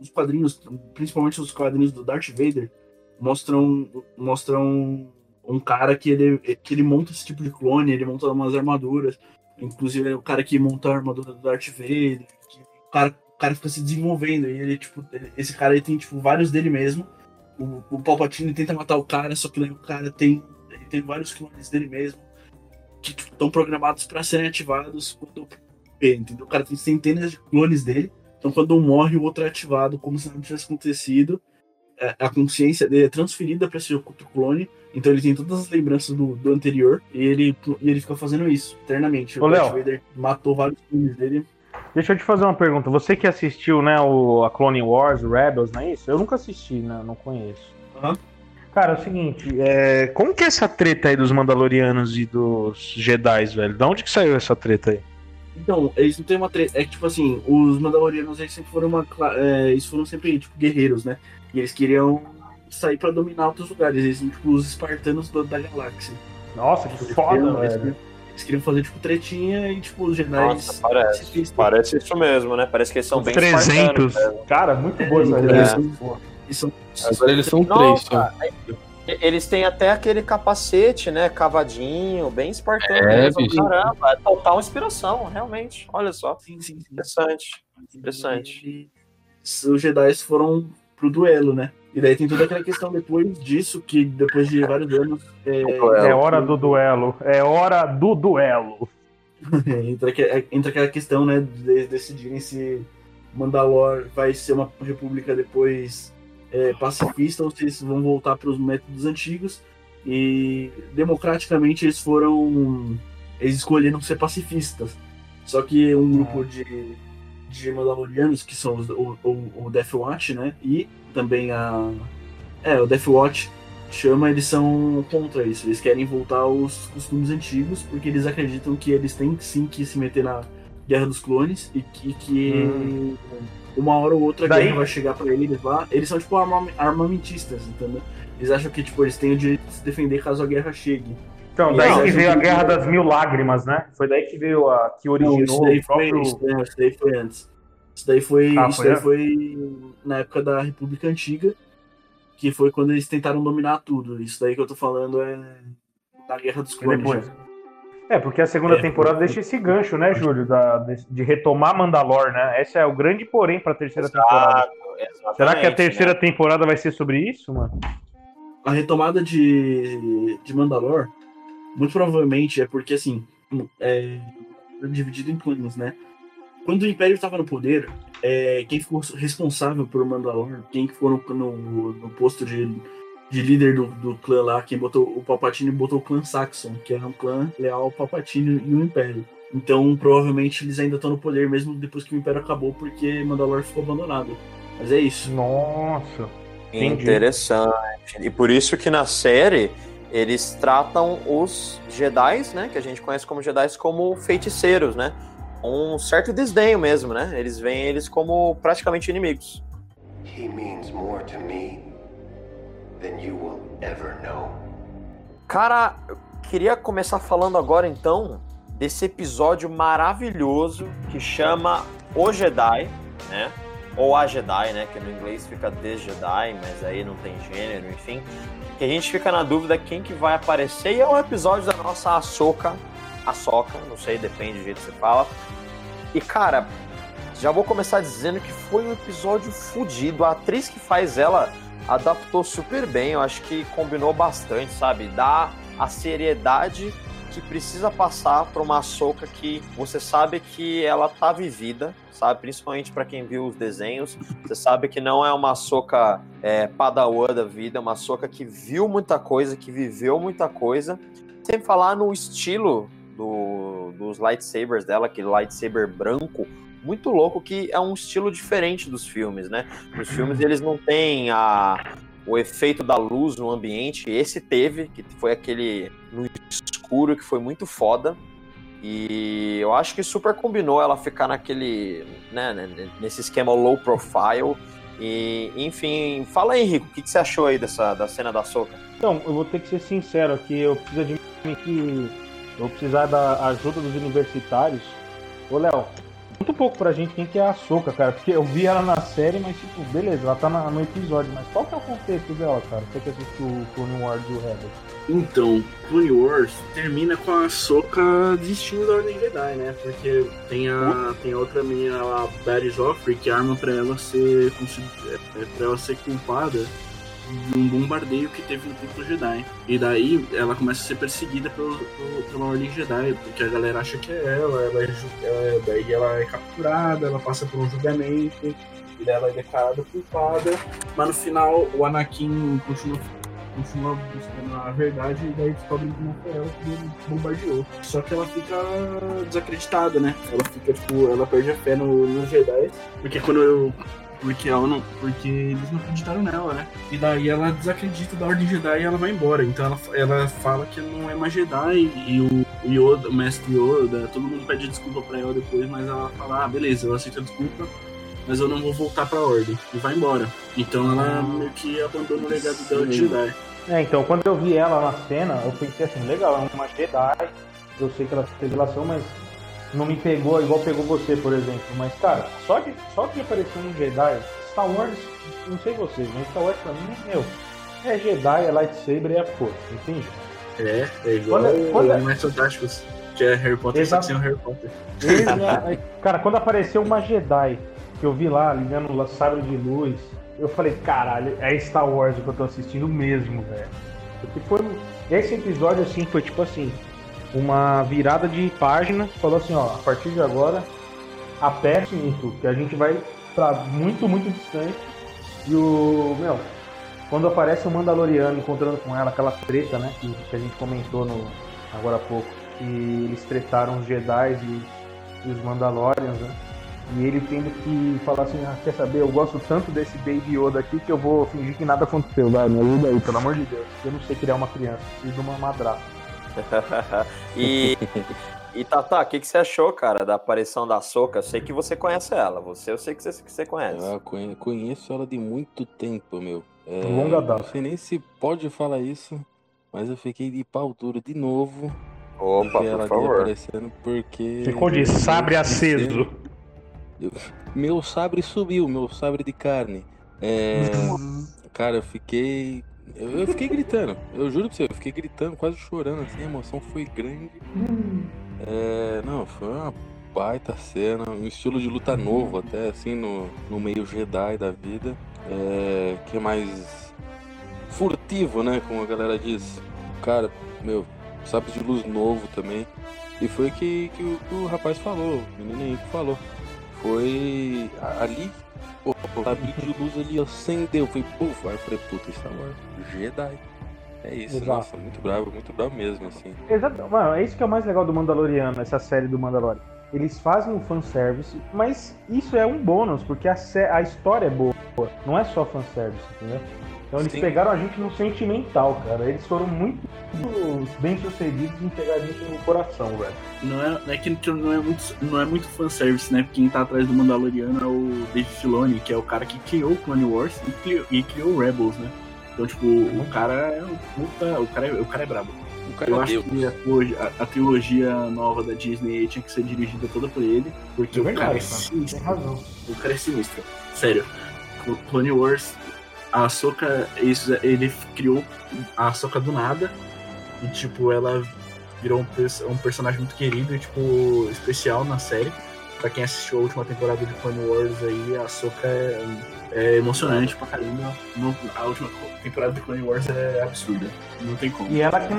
os quadrinhos, principalmente os quadrinhos do Darth Vader, mostram um cara que ele monta esse tipo de clone, ele monta umas armaduras, inclusive é o cara que monta a armadura do Darth Vader, que o cara fica se desenvolvendo, e ele, tipo, esse cara aí tem, tipo, vários dele mesmo. O Palpatine tenta matar o cara, só que o cara tem vários clones dele mesmo que estão, tipo, programados para serem ativados quando entendeu? O cara tem centenas de clones dele, então quando um morre, o outro é ativado como se não tivesse acontecido. A consciência dele é transferida para esse outro clone, então ele tem todas as lembranças do anterior e ele fica fazendo isso eternamente. Ô, o Darth Vader matou vários clones dele. Deixa eu te fazer uma pergunta. Você que assistiu, né, a Clone Wars, o Rebels, não é isso? Eu nunca assisti, né? Não conheço. Uhum. Cara, é o seguinte, como que é essa treta aí dos Mandalorianos e dos Jedi, velho? De onde que saiu essa treta aí? Então, eles não têm uma treta. É que, tipo assim, os Mandalorianos, eles sempre foram sempre, tipo, guerreiros, né? E eles queriam sair pra dominar outros lugares. Eles são, tipo, os espartanos da galáxia. Nossa, que foda, velho. Eles queriam fazer, tipo, tretinha e, tipo, os Jedi... Nossa, parece isso mesmo, né? Parece que eles são bem 300. Cara, muito boa essa relação. Agora eles são 3, cara. Eles têm até aquele capacete, né? Cavadinho, bem espartano. Caramba, é total inspiração, realmente. Olha só. Sim. Interessante. E os Jedi foram pro duelo, né? E daí tem toda aquela questão depois disso, que depois de vários anos... É hora do duelo. É hora do duelo. Entra aquela questão, né? De decidirem se Mandalore vai ser uma república depois pacifista ou se eles vão voltar para os métodos antigos. E democraticamente eles escolheram ser pacifistas. Só que um grupo de Mandalorianos, que são o Death Watch, né? E também o Death Watch chama, eles são contra isso. Eles querem voltar aos costumes antigos, porque eles acreditam que eles têm sim que se meter na Guerra dos Clones e que uma hora ou outra a guerra vai chegar pra eles lá. Eles são, tipo, armamentistas, entendeu? Eles acham que, tipo, eles têm o direito de se defender caso a guerra chegue. Então, daí que veio a Guerra das Mil Lágrimas, né? Foi daí que veio que originou... Não, isso daí foi antes. Isso daí foi na época da República Antiga, que foi quando eles tentaram dominar tudo. Isso daí que eu tô falando é da Guerra dos Clones. Depois. Porque a segunda temporada deixa esse gancho, né, Júlio? De retomar Mandalore, né? Esse é o grande porém pra terceira temporada. Será que a terceira temporada vai ser sobre isso, mano? A retomada de Mandalore, muito provavelmente, é porque, assim, dividido em clãs, né? Quando o Império estava no poder, quem ficou responsável por Mandalore, quem ficou no posto de líder do clã lá, quem botou o Palpatine, botou o clã Saxon, que era um clã leal ao Palpatine e o Império. Então, provavelmente, eles ainda estão no poder, mesmo depois que o Império acabou, porque Mandalore ficou abandonado. Mas é isso. Nossa! Entendi. Interessante. E por isso que na série... eles tratam os Jedi, né, que a gente conhece como Jedi, como feiticeiros, né? Um certo desdenho mesmo, né? Eles veem eles como praticamente inimigos. He means more to me than you will ever know. Cara, eu queria começar falando agora então desse episódio maravilhoso que chama O Jedi, né? Ou a Jedi, né? Que no inglês fica The Jedi, mas aí não tem gênero, enfim. Que a gente fica na dúvida quem que vai aparecer. E é um episódio da nossa Ahsoka, não sei, depende do jeito que você fala. E, cara, já vou começar dizendo que foi um episódio fodido. A atriz que faz ela adaptou super bem. Eu acho que combinou bastante, sabe? Dá a seriedade que precisa passar para uma Ahsoka que você sabe que ela tá vivida, sabe? Principalmente para quem viu os desenhos, você sabe que não é uma Ahsoka padawan da vida, é uma Ahsoka que viu muita coisa, que viveu muita coisa. Sem falar no estilo dos lightsabers dela, aquele lightsaber branco, muito louco, que é um estilo diferente dos filmes, né? Nos filmes eles não têm o efeito da luz no ambiente, esse teve, que foi aquele no escuro, que foi muito foda, e eu acho que super combinou ela ficar naquele, né, nesse esquema low profile, e enfim, fala aí, Henrico, o que você achou aí da cena da Ahsoka? Então, eu vou ter que ser sincero aqui, eu preciso admitir que eu vou precisar da ajuda dos universitários. Ô, Léo, muito pouco pra gente quem que é a Ahsoka, cara, porque eu vi ela na série, mas tipo, beleza, ela tá no episódio, mas qual que é o contexto dela, cara? Você que assistiu o Clone Wars e o Rebels? Então, Clone Wars termina com a Ahsoka desistindo da Ordem Jedi, né? Porque tem a outra menina lá, Barry Joffrey, que arma pra ela ser culpada de um bombardeio que teve no Templo Jedi. E daí ela começa a ser perseguida pela Ordem Jedi, porque a galera acha que é ela, daí ela é capturada, ela passa por um julgamento, e daí ela é declarada culpada, mas no final o Anakin continua buscando a verdade, e daí descobre que não foi ela que bombardeou. Só que ela fica desacreditada, né? Ela fica, tipo, ela perde a fé nos Jedi, porque eles não acreditaram nela, né? E daí ela desacredita da Ordem Jedi e ela vai embora. Então ela fala que não é mais Jedi, e o Yoda, o mestre Yoda, todo mundo pede desculpa pra ela depois, mas ela fala, ah, beleza, eu aceito a desculpa, mas eu não vou voltar pra Ordem, e vai embora. Então ela meio que abandona o legado da Ordem Jedi. Então quando eu vi ela na cena, eu pensei assim, legal, ela é uma Jedi, eu sei que ela teve relação, mas não me pegou igual pegou você, por exemplo. Mas, cara, só que apareceu um Jedi, Star Wars, não sei vocês, mas Star Wars pra mim, é Jedi, é Lightsaber e é Força, entende? É igual os Animais Fantásticos, que é Harry Potter, só que sem o Harry Potter. Cara, quando apareceu uma Jedi, que eu vi lá, ligando o sabre de luz, eu falei, caralho, é Star Wars que eu tô assistindo mesmo, velho. Porque esse episódio, assim, foi tipo assim, uma virada de página, falou assim, ó, a partir de agora, aperte isso, que a gente vai pra muito, muito distante. E quando aparece o Mandaloriano encontrando com ela, aquela treta, né, que a gente comentou agora há pouco, que eles tretaram os Jedi e os Mandalorians, né, e ele tendo que falar assim, ah, quer saber, eu gosto tanto desse Baby Yoda aqui que eu vou fingir que nada aconteceu, vai, me ajuda aí, pelo amor de Deus, eu não sei criar uma criança, preciso de uma madrasta. E Tatá, o que você achou, cara, da aparição da Ahsoka? Eu sei que você conhece ela, eu sei que você conhece. Eu conheço ela de muito tempo, meu. Longa data. Não sei nem se pode falar isso, mas eu fiquei de pau duro de novo. Opa, por favor. Porque ficou de sabre aceso. Meu sabre subiu, meu sabre de carne. Cara, eu fiquei gritando, eu juro pra você, eu fiquei gritando, quase chorando, assim, a emoção foi grande. Foi uma baita cena, um estilo de luta novo até, assim, no meio Jedi da vida, que é mais furtivo, né, como a galera diz. Cara, sabre de luz novo também, e foi que o rapaz falou, o menino Henrico falou, foi ali. Pô, o sabre de luz ali acendeu, foi puf, aí eu falei, puta, Star Wars, Jedi. É isso. Exato. Nossa, muito bravo mesmo, assim. Exato, mano, é isso que é o mais legal do Mandaloriano, essa série do Mandalore. Eles fazem um fanservice, mas isso é um bônus, porque a história é boa, não é só fanservice, entendeu? Então eles pegaram a gente no sentimental, cara. Eles foram muito bem sucedidos em pegar a gente no coração, velho. Não é muito fanservice, né? Quem tá atrás do Mandaloriano é o Dave Filoni, que é o cara que criou o Clone Wars e criou o Rebels, né? Então, tipo, o cara é um puta. O cara é brabo. Eu acho que a trilogia nova da Disney tinha que ser dirigida toda por ele, porque o cara é sinistro. Tem razão. O cara é sinistro. Sério. O Clone Wars. A Ahsoka, ele criou a Ahsoka do nada, e tipo, ela virou um personagem muito querido e tipo, especial na série. Pra quem assistiu a última temporada de Clone Wars aí, a Ahsoka é emocionante pra caramba. A última temporada de Clone Wars é absurda, não tem como. E ela que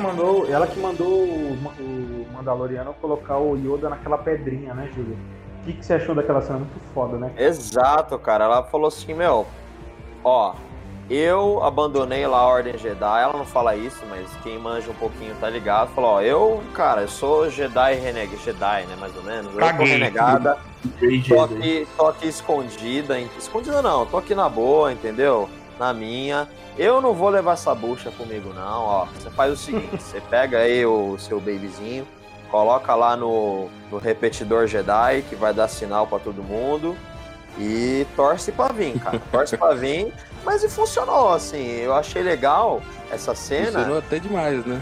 mandou o Mandaloriano colocar o Yoda naquela pedrinha, né, Júlio? O que você achou daquela cena? Muito foda, né? Exato, cara. Ela falou assim, ó... Eu abandonei lá a Ordem Jedi, ela não fala isso, mas quem manja um pouquinho tá ligado, fala, eu sou Jedi Jedi, né, mais ou menos, eu tô renegada, tô aqui escondida não, tô aqui na boa, entendeu, na minha, eu não vou levar essa bucha comigo não, ó, você faz o seguinte, você pega aí o seu babyzinho, coloca lá no repetidor Jedi, que vai dar sinal pra todo mundo, e torce pra vir, mas e funcionou, assim, eu achei legal essa cena. Funcionou até demais, né?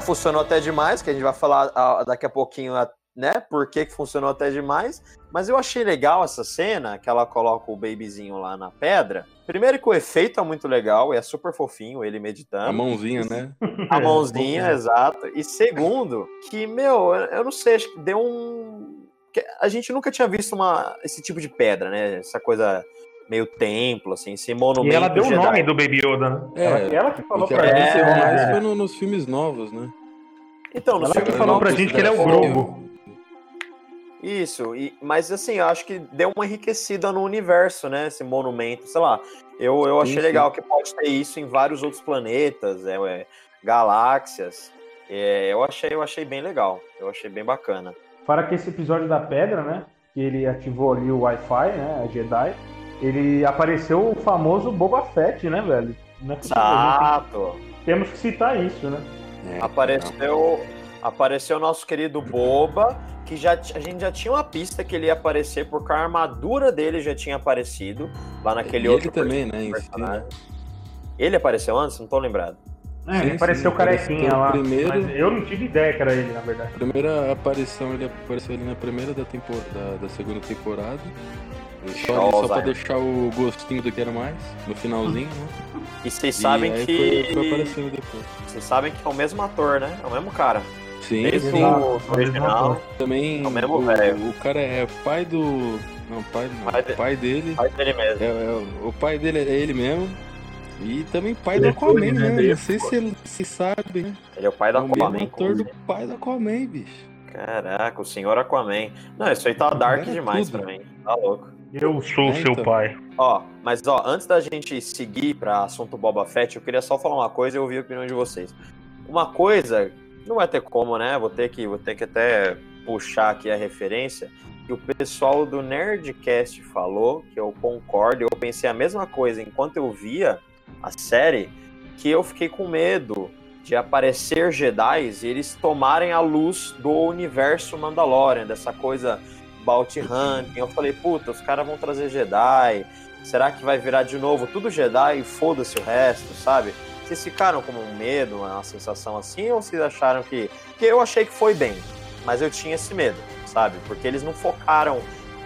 Funcionou até demais, que a gente vai falar daqui a pouquinho né, por que funcionou até demais, mas eu achei legal essa cena, que ela coloca o babyzinho lá na pedra. Primeiro que o efeito é muito legal, é super fofinho, ele meditando. A mãozinha, né? A mãozinha, exato. E segundo, que, meu, eu não sei, acho que deu um... A gente nunca tinha visto esse tipo de pedra, né? Essa coisa meio templo, assim, esse monumento. E ela deu o nome do Baby Yoda, né? Ela que falou pra gente. Isso foi nos filmes novos, né? Então, ela que falou pra gente que ele é o Grogu. Isso, mas assim, eu acho que deu uma enriquecida no universo, né, esse monumento, sei lá, eu achei legal que pode ter isso em vários outros planetas, galáxias, eu achei bem legal, eu achei bem bacana. Para que esse episódio da pedra, né, que ele ativou ali o Wi-Fi, né, a Jedi, ele apareceu o famoso Boba Fett, né, velho? Exato! Temos que citar isso, né? Apareceu o nosso querido Boba, que a gente já tinha uma pista que ele ia aparecer, porque a armadura dele já tinha aparecido lá naquele outro também, né? Ele apareceu antes? Não tô lembrado. Ele apareceu carequinha lá, primeiro... mas eu não tive ideia que era ele, na verdade. Primeira aparição, ele apareceu ali na primeira da segunda temporada. Só pra deixar o gostinho do Quero Mais, no finalzinho, né? E vocês sabem que... Foi aparecendo depois. Vocês sabem que é o mesmo ator, né? É o mesmo cara. Sim, o original. Também o cara é pai do... Não, pai não. Pai dele. Pai dele mesmo. O pai dele é ele mesmo. E também pai do Aquaman, né? Não sei se ele se sabe, né? Ele é o pai do Aquaman. É o mesmo ator do pai do Aquaman, bicho. Caraca, o senhor Aquaman. Não, isso aí tá dark demais pra mim. Tá louco. Eu sou seu pai. Mas antes da gente seguir pra assunto Boba Fett, eu queria só falar uma coisa e ouvir a opinião de vocês. Uma coisa... Não vai ter como, né? Vou ter que até puxar aqui a referência. E o pessoal do Nerdcast falou, que eu concordo, eu pensei a mesma coisa enquanto eu via a série, que eu fiquei com medo de aparecer Jedis e eles tomarem a luz do universo Mandalorian, dessa coisa Bounty Hunter. Eu falei, puta, os caras vão trazer Jedi, será que vai virar de novo tudo Jedi e foda-se o resto, sabe? Vocês ficaram com um medo, uma sensação assim, ou vocês acharam que... Porque eu achei que foi bem, mas eu tinha esse medo, sabe? Porque eles não focaram,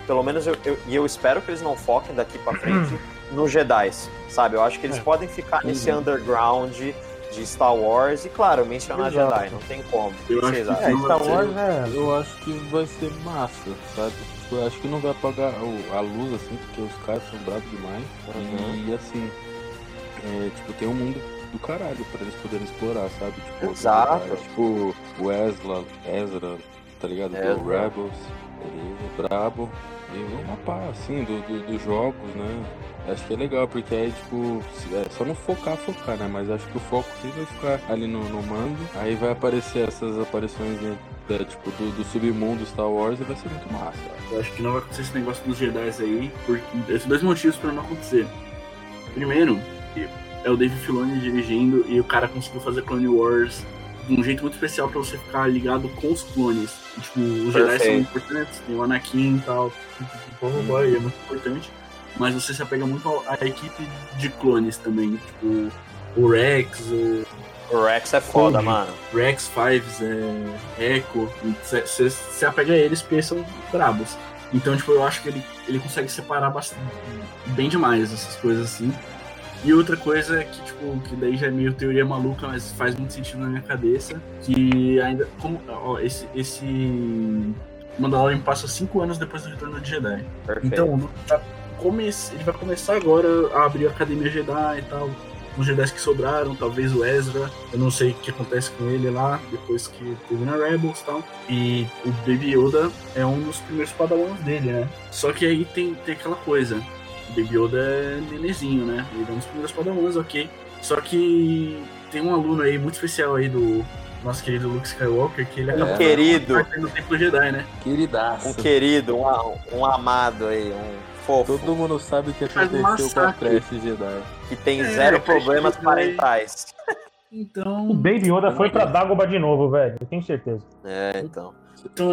pelo menos eu espero que eles não foquem daqui pra frente no Jedi, sabe? Eu acho que eles podem ficar nesse underground de Star Wars e, claro, mencionar Jedi, não tem como. Eu acho que vai ser massa, sabe? Eu acho que não vai apagar a luz, assim, porque os caras são bravos demais, e assim... tem um mundo do caralho pra eles poderem explorar, sabe? Exato. Tipo, o Ezra, tá ligado? Ezra. Do Rebels, ele é brabo. E um mapa, assim, dos jogos, né? Acho que é legal, porque aí, tipo, só não focar, né? Mas acho que o foco sempre vai ficar ali no mando. Aí vai aparecer essas aparições, né? Tipo, do submundo Star Wars, e vai ser muito massa. Eu acho que não vai acontecer esse negócio dos Jedi aí, porque esses dois motivos pra não acontecer. Primeiro, é o Dave Filoni dirigindo e o cara conseguiu fazer Clone Wars de um jeito muito especial pra você ficar ligado com os clones. E, tipo, os Jedi são importantes, tem o Anakin e tal, é muito importante, mas você se apega muito à equipe de clones também, tipo, o Rex, o Rex é foda, mano. Rex, Fives, Echo, você se apega a eles porque eles são brabos. Então, tipo, eu acho que ele consegue separar bastante, bem demais essas coisas assim. E outra coisa que, tipo, que daí já é meio teoria maluca, mas faz muito sentido na minha cabeça, que ainda, como, esse Mandalorian passa 5 anos depois do retorno de Jedi. Perfeito. Então, ele vai começar agora a abrir a Academia Jedi e tal, os Jedi que sobraram, talvez o Ezra, eu não sei o que acontece com ele lá, depois que termina Rebels e tal. E o Baby Yoda é um dos primeiros padawans dele, né? Só que aí tem aquela coisa... Baby Yoda é nenenzinho, né? Ele é um dos primeiros padawans, ok. Só que tem um aluno aí muito especial aí do nosso querido Luke Skywalker, que ele acabou no tempo do Jedi, né? Queridaço. Um querido, um amado aí, um fofo. Todo mundo sabe o que aconteceu com a creche Jedi. Que tem zero problemas parentais. Então... O Baby Yoda foi pra Dagobah de novo, velho. Eu tenho certeza. Então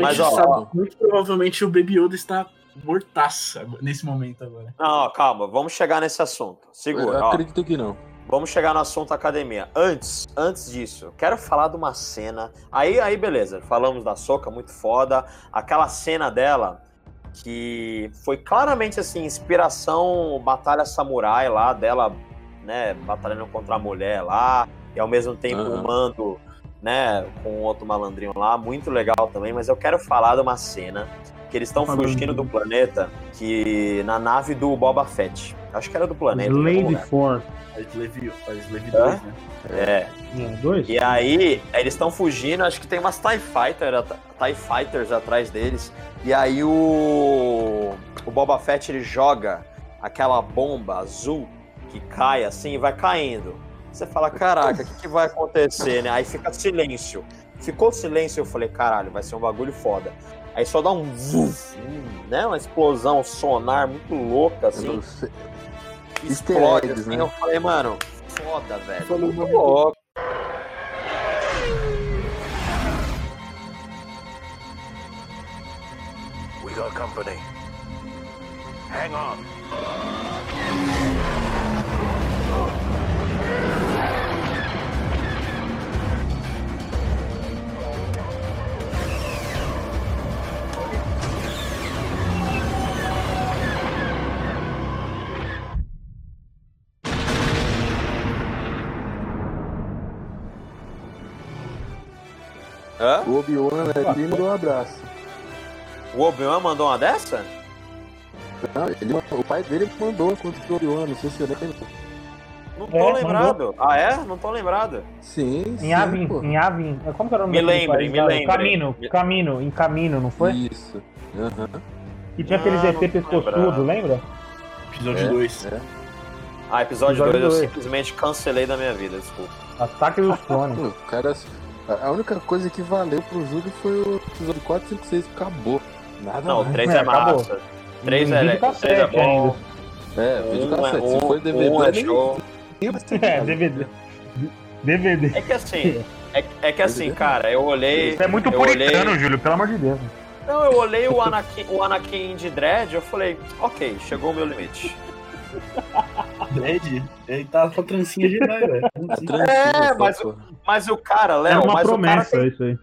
mas, a gente sabe que muito provavelmente o Baby Yoda está... mortaça nesse momento agora. Não, calma, vamos chegar nesse assunto. Segura. Eu acredito que não. Vamos chegar no assunto academia. Antes disso, quero falar de uma cena. Aí beleza, falamos da Ahsoka, muito foda. Aquela cena dela, que foi claramente assim, inspiração batalha samurai lá, dela, né, batalhando contra a mulher lá, e ao mesmo tempo o Mando, né, com outro malandrinho lá, muito legal também. Mas eu quero falar de uma cena que eles estão fugindo do planeta, que na nave do Boba Fett. Acho que era do planeta. Lady Four. Slave 2, né? É. E aí, eles estão fugindo, acho que tem umas TIE Fighters atrás deles. E aí o Boba Fett, ele joga aquela bomba azul que cai assim e vai caindo. Você fala, caraca, o que vai acontecer, né? Aí fica silêncio. Ficou silêncio, eu falei, caralho, vai ser um bagulho foda. Aí só dá um vuf, né? Uma explosão sonar muito louca, assim. Explode, eggs, assim, né? Eu falei, mano, foda, velho. Falou muito louco. We got company. Hang on. O Obi-Wan ali mandou um abraço. O Obi-Wan mandou uma dessa? Não, o pai dele mandou contra o Obi-Wan, não sei se eu lembro. Não tô lembrado. Mandou. Ah, é? Não tô lembrado. Sim, sim. Em Yavin. Como que era o nome? Me lembre. Em Camino, não foi? Isso. Uhum. E tinha aqueles ET pescoçudo, lembra? Episódio 2. É. Ah, episódio 2 eu simplesmente cancelei da minha vida, desculpa. Ataque dos Clones. O cara... A única coisa que valeu pro Júlio foi o episódio 4, 5, 6, acabou. Nada não, mais. 3 é massa. 3 é bom. É, vídeo cassete. Se for DVD, DVD. É que assim, cara, eu olhei... Isso é muito puritano, Júlio, pelo amor de Deus. Não, eu olhei o Anakin de Dread, eu falei, ok, chegou o meu limite. Dread? Ele tava com a trancinha de Jedi, velho. É, mas o cara, Léo... É uma promessa, isso aí.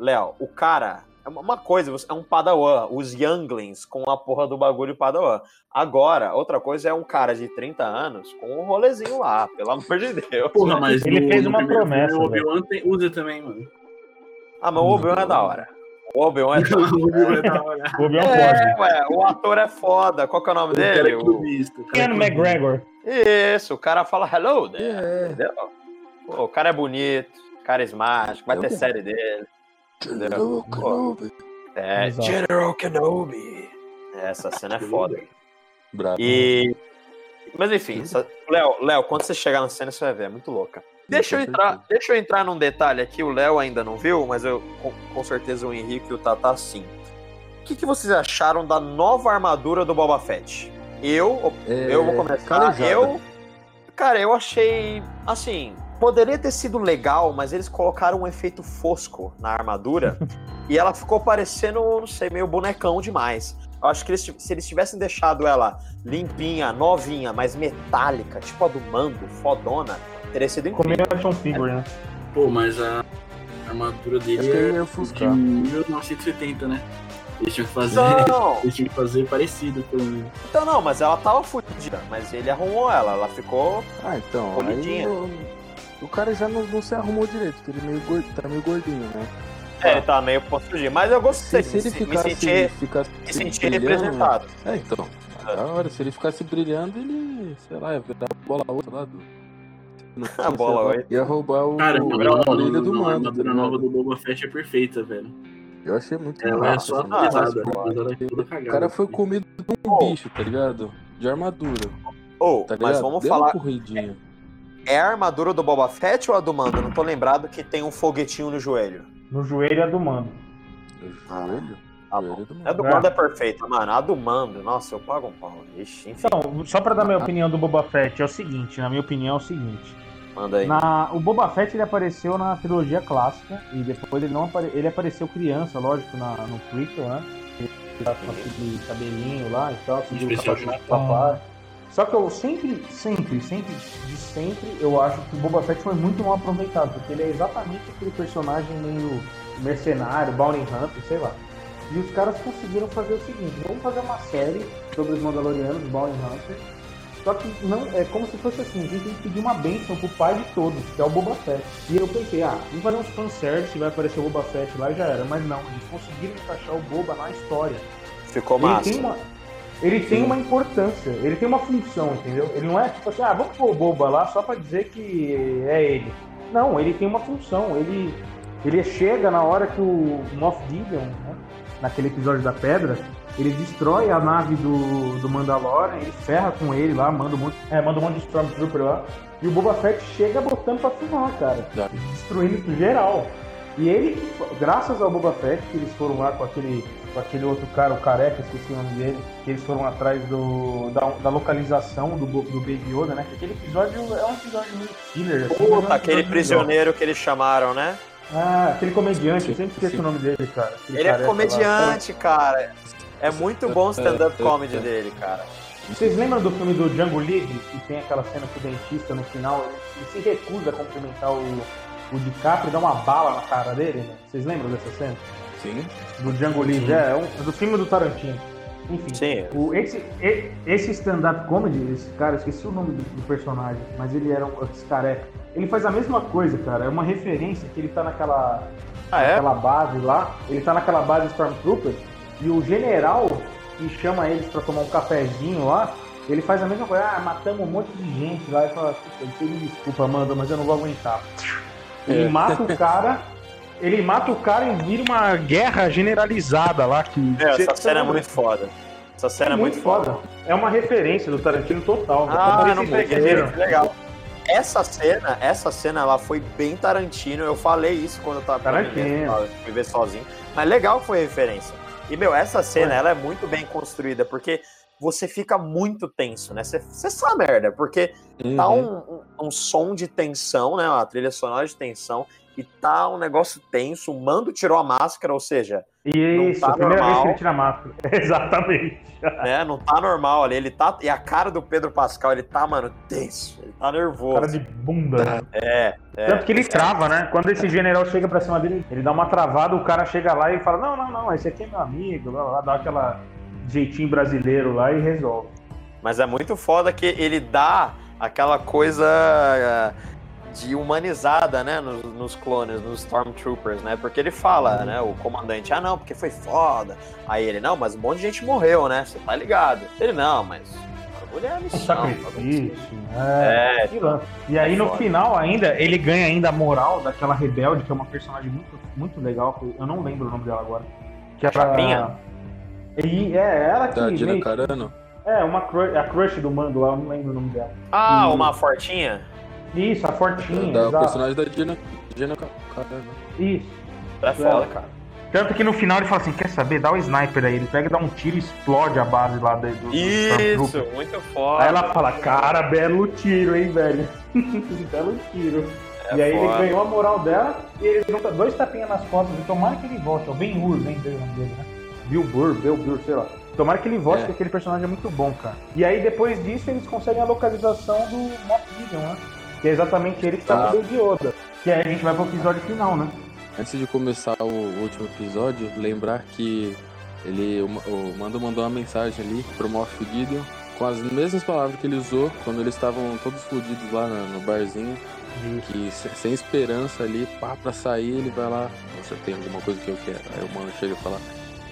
Léo, o cara... É uma coisa, é um padawan. Os younglings com a porra do bagulho padawan. Agora, outra coisa é um cara de 30 anos com um rolezinho lá, pelo amor de Deus. Porra, mas ele fez uma promessa. O Obi-Wan usa também, mano. Ah, mas o Obi-Wan é da hora. O Obi-Wan é da hora. O Obi-Wan é, o ator é foda. Qual que é o nome dele? Ian McGregor. Isso, o cara fala hello, né? Yeah. Entendeu? Pô, o cara é bonito, carismático, vai ter série dele. General Kenobi. É, General Kenobi. Essa cena é foda. Bravo. Mas enfim, Léo, quando você chegar na cena, você vai ver, é muito louca. Deixa eu entrar num detalhe aqui, o Léo ainda não viu, mas eu com certeza o Henrico e o Tatá sim. O que vocês acharam da nova armadura do Boba Fett? Eu vou começar. Cara, eu achei assim... Poderia ter sido legal, mas eles colocaram um efeito fosco na armadura e ela ficou parecendo, não sei, meio bonecão demais. Eu acho que se eles tivessem deixado ela limpinha, novinha, mas metálica, tipo a do Mando, fodona, teria sido incrível. Como é a John Favreau, né? Pô, mas a armadura dele é de 1970, né? Eles tinham que fazer parecido pelo menos. Então não, mas ela tava fodida, mas ele arrumou ela ficou polidinha. O cara já não se arrumou direito, porque ele meio gordinho, né? É, ele tá meio possuído, mas eu gostei. Se ele ficasse representado. É, então. Da hora, se ele ficasse brilhando, ele, sei lá, ia dar a bola outra lá do... A bola outra. Ia roubar o... Cara, a orelha do Mando. A armadura nova do Boba Fett é perfeita, velho. Eu achei muito legal. Ela é só pesada. O cara foi comido por um bicho, tá ligado? De armadura. Mas vamos falar... É a armadura do Boba Fett ou a do Mando? Não tô lembrado que tem um foguetinho no joelho. No joelho é do Mando. A do Mando é perfeita, mano. A do Mando, nossa, eu pago um pau. Ixi, então, só pra dar minha opinião do Boba Fett, é o seguinte, na minha opinião é o seguinte. Manda aí. O Boba Fett, ele apareceu na trilogia clássica e depois ele apareceu criança, lógico, no prequel, né? Ele tá com aquele cabelinho lá e tal, subiu o capacete do papai. Só que eu sempre, eu acho que o Boba Fett foi muito mal aproveitado, porque ele é exatamente aquele personagem meio mercenário, Bounty Hunter, sei lá. E os caras conseguiram fazer o seguinte: vamos fazer uma série sobre os Mandalorianos, Bounty Hunter, só que não, é como se fosse assim, a gente tem que pedir uma bênção pro pai de todos, que é o Boba Fett. E eu pensei, vamos fazer uns fanservice, vai aparecer o Boba Fett lá e já era. Mas não, eles conseguiram encaixar o Boba na história. Ficou massa. Ele tem uma importância, ele tem uma função, entendeu? Ele não é tipo assim, vamos pôr o Boba lá só pra dizer que é ele. Não, ele tem uma função, ele chega na hora que o Moff Gideon, né, naquele episódio da pedra, ele destrói a nave do Mandalore, ele ferra com ele lá, manda um monte de Stormtrooper lá, e o Boba Fett chega botando pra filmar, cara, destruindo geral. E ele, graças ao Boba Fett, que eles foram lá com aquele outro cara, o careca, esqueci o nome dele, que eles foram atrás da localização do Baby Yoda, né? Que aquele episódio é um episódio meio killer, assim. Puta, aquele prisioneiro que eles chamaram, né? Aquele comediante, eu sempre esqueço o nome dele, cara. Ele é comediante lá, cara. É muito bom o stand-up comedy dele, cara. Vocês lembram do filme do Django Livre, que tem aquela cena que o dentista, no final, ele se recusa a cumprimentar o DiCaprio, dá uma bala na cara dele, né? Vocês lembram dessa cena? Sim. Do Django Livre, é do filme do Tarantino. Enfim, sim. Esse stand-up comedy, esse cara, esqueci o nome do personagem, mas ele era esse careca. Ele faz a mesma coisa, cara, é uma referência que ele tá naquela base lá, ele tá naquela base Stormtrooper, e o general que chama eles pra tomar um cafezinho lá, ele faz a mesma coisa, matamos um monte de gente lá, e fala, me desculpa, Amanda, mas eu não vou aguentar. Ele mata o cara, e vira uma guerra generalizada lá. Essa cena é muito foda. Essa cena é muito foda. É uma referência do Tarantino total. Ah, não peguei. Legal. Essa cena ela foi bem Tarantino. Eu falei isso quando eu tava me ver sozinho. Mas legal foi a referência. E, essa cena ela é muito bem construída, porque você fica muito tenso, né? Você sabe a merda, porque tá um som de tensão, né? Uma trilha sonora de tensão, e tá um negócio tenso. O Mando tirou a máscara, ou seja, isso, não tá normal. Primeira vez que ele tira a máscara. Exatamente. Não tá normal ali. Ele tá. E a cara do Pedro Pascal, ele tá, mano, tenso. Ele tá nervoso. Cara de bunda, né? Tanto que ele trava, né? Quando esse general chega pra cima dele, ele dá uma travada, o cara chega lá e fala, não, esse aqui é meu amigo, blá, blá, dá aquela jeitinho brasileiro lá e resolve. Mas é muito foda que ele dá aquela coisa de humanizada, né, nos clones, nos Stormtroopers, né, porque ele fala, né, o comandante, não, porque foi foda, aí ele, não, mas um monte de gente morreu, né, você tá ligado. Ele, não, mas o bagulho é a missão. Sacrifício, e aí no final ainda, ele ganha ainda a moral daquela rebelde, que é uma personagem muito, muito legal, eu não lembro o nome dela agora. Que a Chapinha? E ela que... a crush do Mando lá, eu não lembro o nome dela. Uma fortinha? Isso, a fortinha, exato. O personagem da Gina Carano. Isso. É foda, cara. Tanto que no final ele fala assim, quer saber? Dá o sniper aí. Ele pega, dá um tiro e explode a base lá do isso, muito foda. Aí ela fala, cara, belo tiro, hein, velho. Belo tiro. E aí ele ganhou a moral dela e ele deu dois tapinhas nas costas. E tomara que ele volte, bem urso, hein, dele, né? Bill Burr, sei lá. Tomara que ele volte, porque aquele personagem é muito bom, cara. E aí, depois disso, eles conseguem a localização do Moff Gideon, né? Que é exatamente ele que tá com o Baby Yoda. E aí a gente vai pro episódio final, né? Antes de começar o último episódio, lembrar que o Mando mandou uma mensagem ali pro Moff Gideon com as mesmas palavras que ele usou quando eles estavam todos fodidos lá no barzinho. Que sem esperança ali, pra sair, ele vai lá, você tem alguma coisa que eu quero? Aí o Mando chega e fala...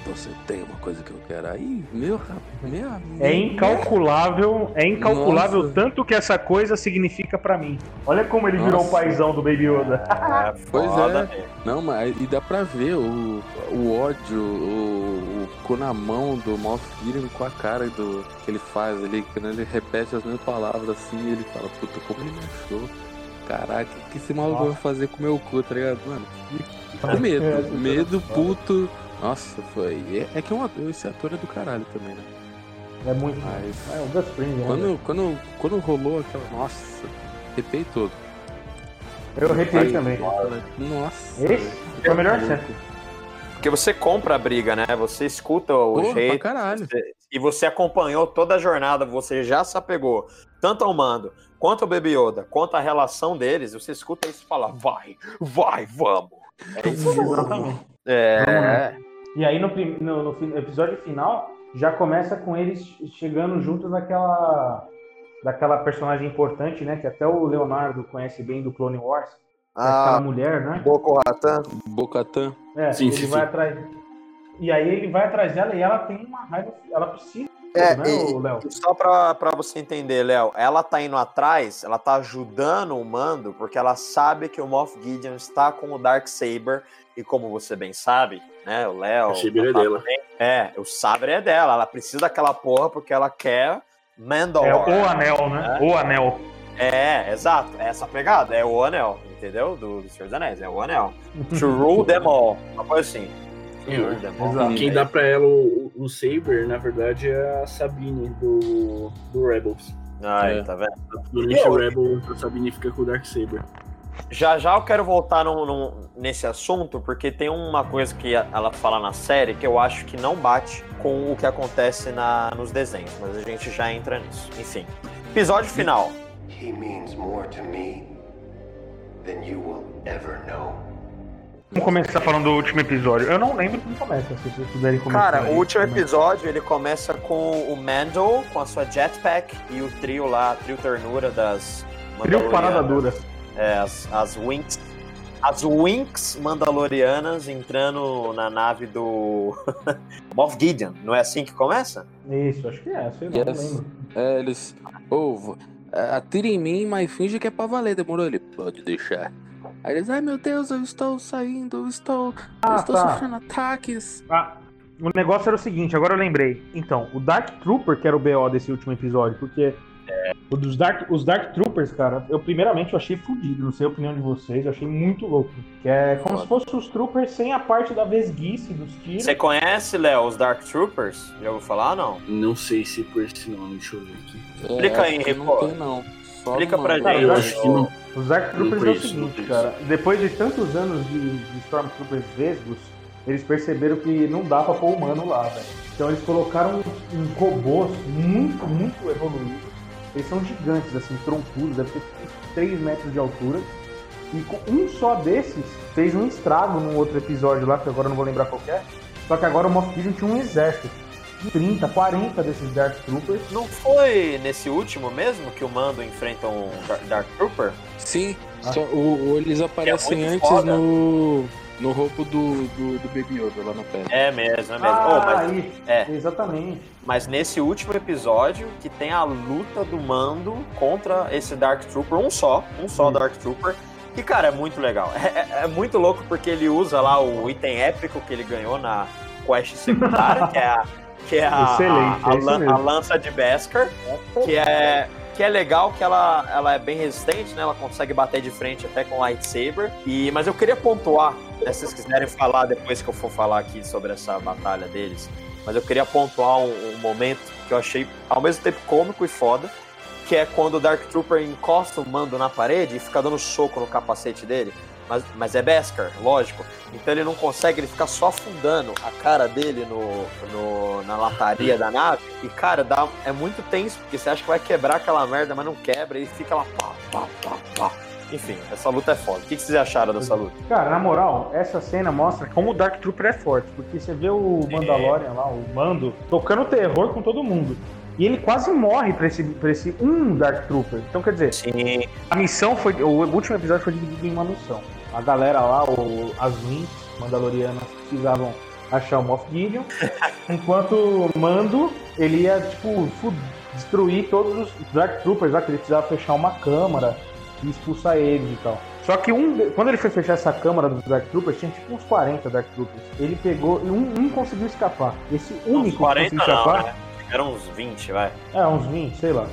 Você tem uma coisa que eu quero aí, meu rapaz. É incalculável Nossa. Tanto que essa coisa significa pra mim. Olha como ele virou o paizão do Baby Yoda. Pois é. Não, mas e dá pra ver o ódio, o cu na mão do Moff Gideon com a cara que ele faz ali, quando ele repete as mesmas palavras assim, ele fala, puta, como ele me achou? Caraca, o que esse maluco vai fazer com o meu cu, tá ligado? Mano, que medo, puto. Nossa, foi... É que esse ator é do caralho também, né? É muito... Mas... É um Gus Fring, né? Quando rolou aquela... Nossa, arrepiei todo. Eu arrepiei também. Nossa. Esse foi o melhor sempre. Porque você compra a briga, né? Você escuta o jeito... Pra caralho. Você e você acompanhou toda a jornada, você já se apegou tanto ao Mando, quanto ao Baby Yoda, quanto à relação deles, você escuta isso e fala, vai, vamos. É isso. Exatamente. É. E aí no episódio final, já começa com eles chegando juntos daquela personagem importante, né? Que até o Leonardo conhece bem do Clone Wars. Aquela mulher, né? Bo-Katan. É, sim. Vai atrás... E aí ele vai atrás dela e ela tem uma raiva... Ela precisa, né, Léo? Só pra você entender, Léo, ela tá indo atrás, ela tá ajudando o Mando, porque ela sabe que o Moff Gideon está com o Darksaber, e como você bem sabe, né, o Léo... O sabre é dela. O sabre é dela, ela precisa daquela porra porque ela quer Mandalore. É o anel, né? O anel. É, exato, é essa pegada, é o anel, entendeu? Do Senhor dos Anéis, é o anel. To rule them all, uma coisa assim. Quem dá pra ela o saber, na verdade, é a Sabine do Rebels. Tá vendo? No Rebels, a Sabine fica com o Darksaber. Já eu quero voltar nesse assunto, porque tem uma coisa que ela fala na série que eu acho que não bate com o que acontece nos desenhos, mas a gente já entra nisso. Enfim, episódio final. He means more to me than you will ever know. Vamos começar falando do último episódio. Eu não lembro como começa, se vocês puderem começar. Cara, o último episódio, ele começa com o Mando, com a sua jetpack, e o trio lá, a trio ternura das Mandalorianas. Trio parada dura. É, as Winx. As Winx Mandalorianas entrando na nave do Moff Gideon. Não é assim que começa? Isso, acho que é. Sei lá, não lembro. É, eles... Atira em mim, mas finge que é pra valer, demorou? Ele pode deixar. Aí eles, ai meu Deus, eu estou saindo, eu estou sofrendo ataques. O negócio era o seguinte, agora eu lembrei. Então, o Dark Trooper, que era o BO desse último episódio, porque os Dark Troopers, cara, eu achei fodido, não sei a opinião de vocês, eu achei muito louco. Que é como se fossem os Troopers sem a parte da vesguice dos tiros. Você conhece, Léo, os Dark Troopers? Já ouviu falar ou não? Não sei se por esse nome, deixa eu ver aqui. Explica aí, Henrico. Explica pra gente. Eu acho que não. Os Dark Troopers é o seguinte, cara. Depois de tantos anos de Stormtroopers vesgos, eles perceberam que não dá pra pôr humano lá, velho. Então eles colocaram um robôs muito, muito evoluídos. Eles são gigantes, assim, troncudos, deve ter 3 metros de altura. E com um só desses fez um estrago num outro episódio lá, que agora eu não vou lembrar qual é. Só que agora o Moff Gideon tinha um exército. 30, 40 desses Dark Troopers. Não foi nesse último mesmo que o Mando enfrenta um Dark Trooper? Sim, eles aparecem antes foda. No roubo do Baby Yoda lá na pedra. É mesmo. Exatamente. Mas nesse último episódio, que tem a luta do Mando contra esse Dark Trooper, um só Dark Trooper, que, cara, é muito legal. É muito louco porque ele usa lá o item épico que ele ganhou na quest secundária, que é a lança de Beskar, que é legal, que ela é bem resistente, né? Ela consegue bater de frente até com lightsaber. Mas eu queria pontuar, né, se vocês quiserem falar depois que eu for falar aqui sobre essa batalha deles, mas eu queria pontuar um momento que eu achei ao mesmo tempo cômico e foda, que é quando o Dark Trooper encosta o Mando na parede e fica dando soco no capacete dele. Mas é Beskar, lógico. Então ele não consegue, ele fica só afundando a cara dele na lataria da nave. E, cara, é muito tenso, porque você acha que vai quebrar aquela merda, mas não quebra. E fica lá, pá. Enfim, essa luta é foda. O que vocês acharam dessa luta? Cara, na moral, essa cena mostra como o Dark Trooper é forte. Porque você vê o Mandalorian lá, o Mando, tocando terror com todo mundo. E ele quase morre pra esse Dark Trooper. Então, quer dizer, sim. A missão foi... O último episódio foi dividido em uma missão. A galera lá, as Winx Mandalorianas, precisavam achar o Moff Gideon, enquanto o Mando, ele ia, destruir todos os Dark Troopers lá, que ele precisava fechar uma câmara e expulsar eles e tal. Só que quando ele foi fechar essa câmara dos Dark Troopers, tinha uns 40 Dark Troopers. Ele pegou e um conseguiu escapar. Esse único conseguiu escapar... Não, né? Eram uns 20, vai. Uns 20, sei lá.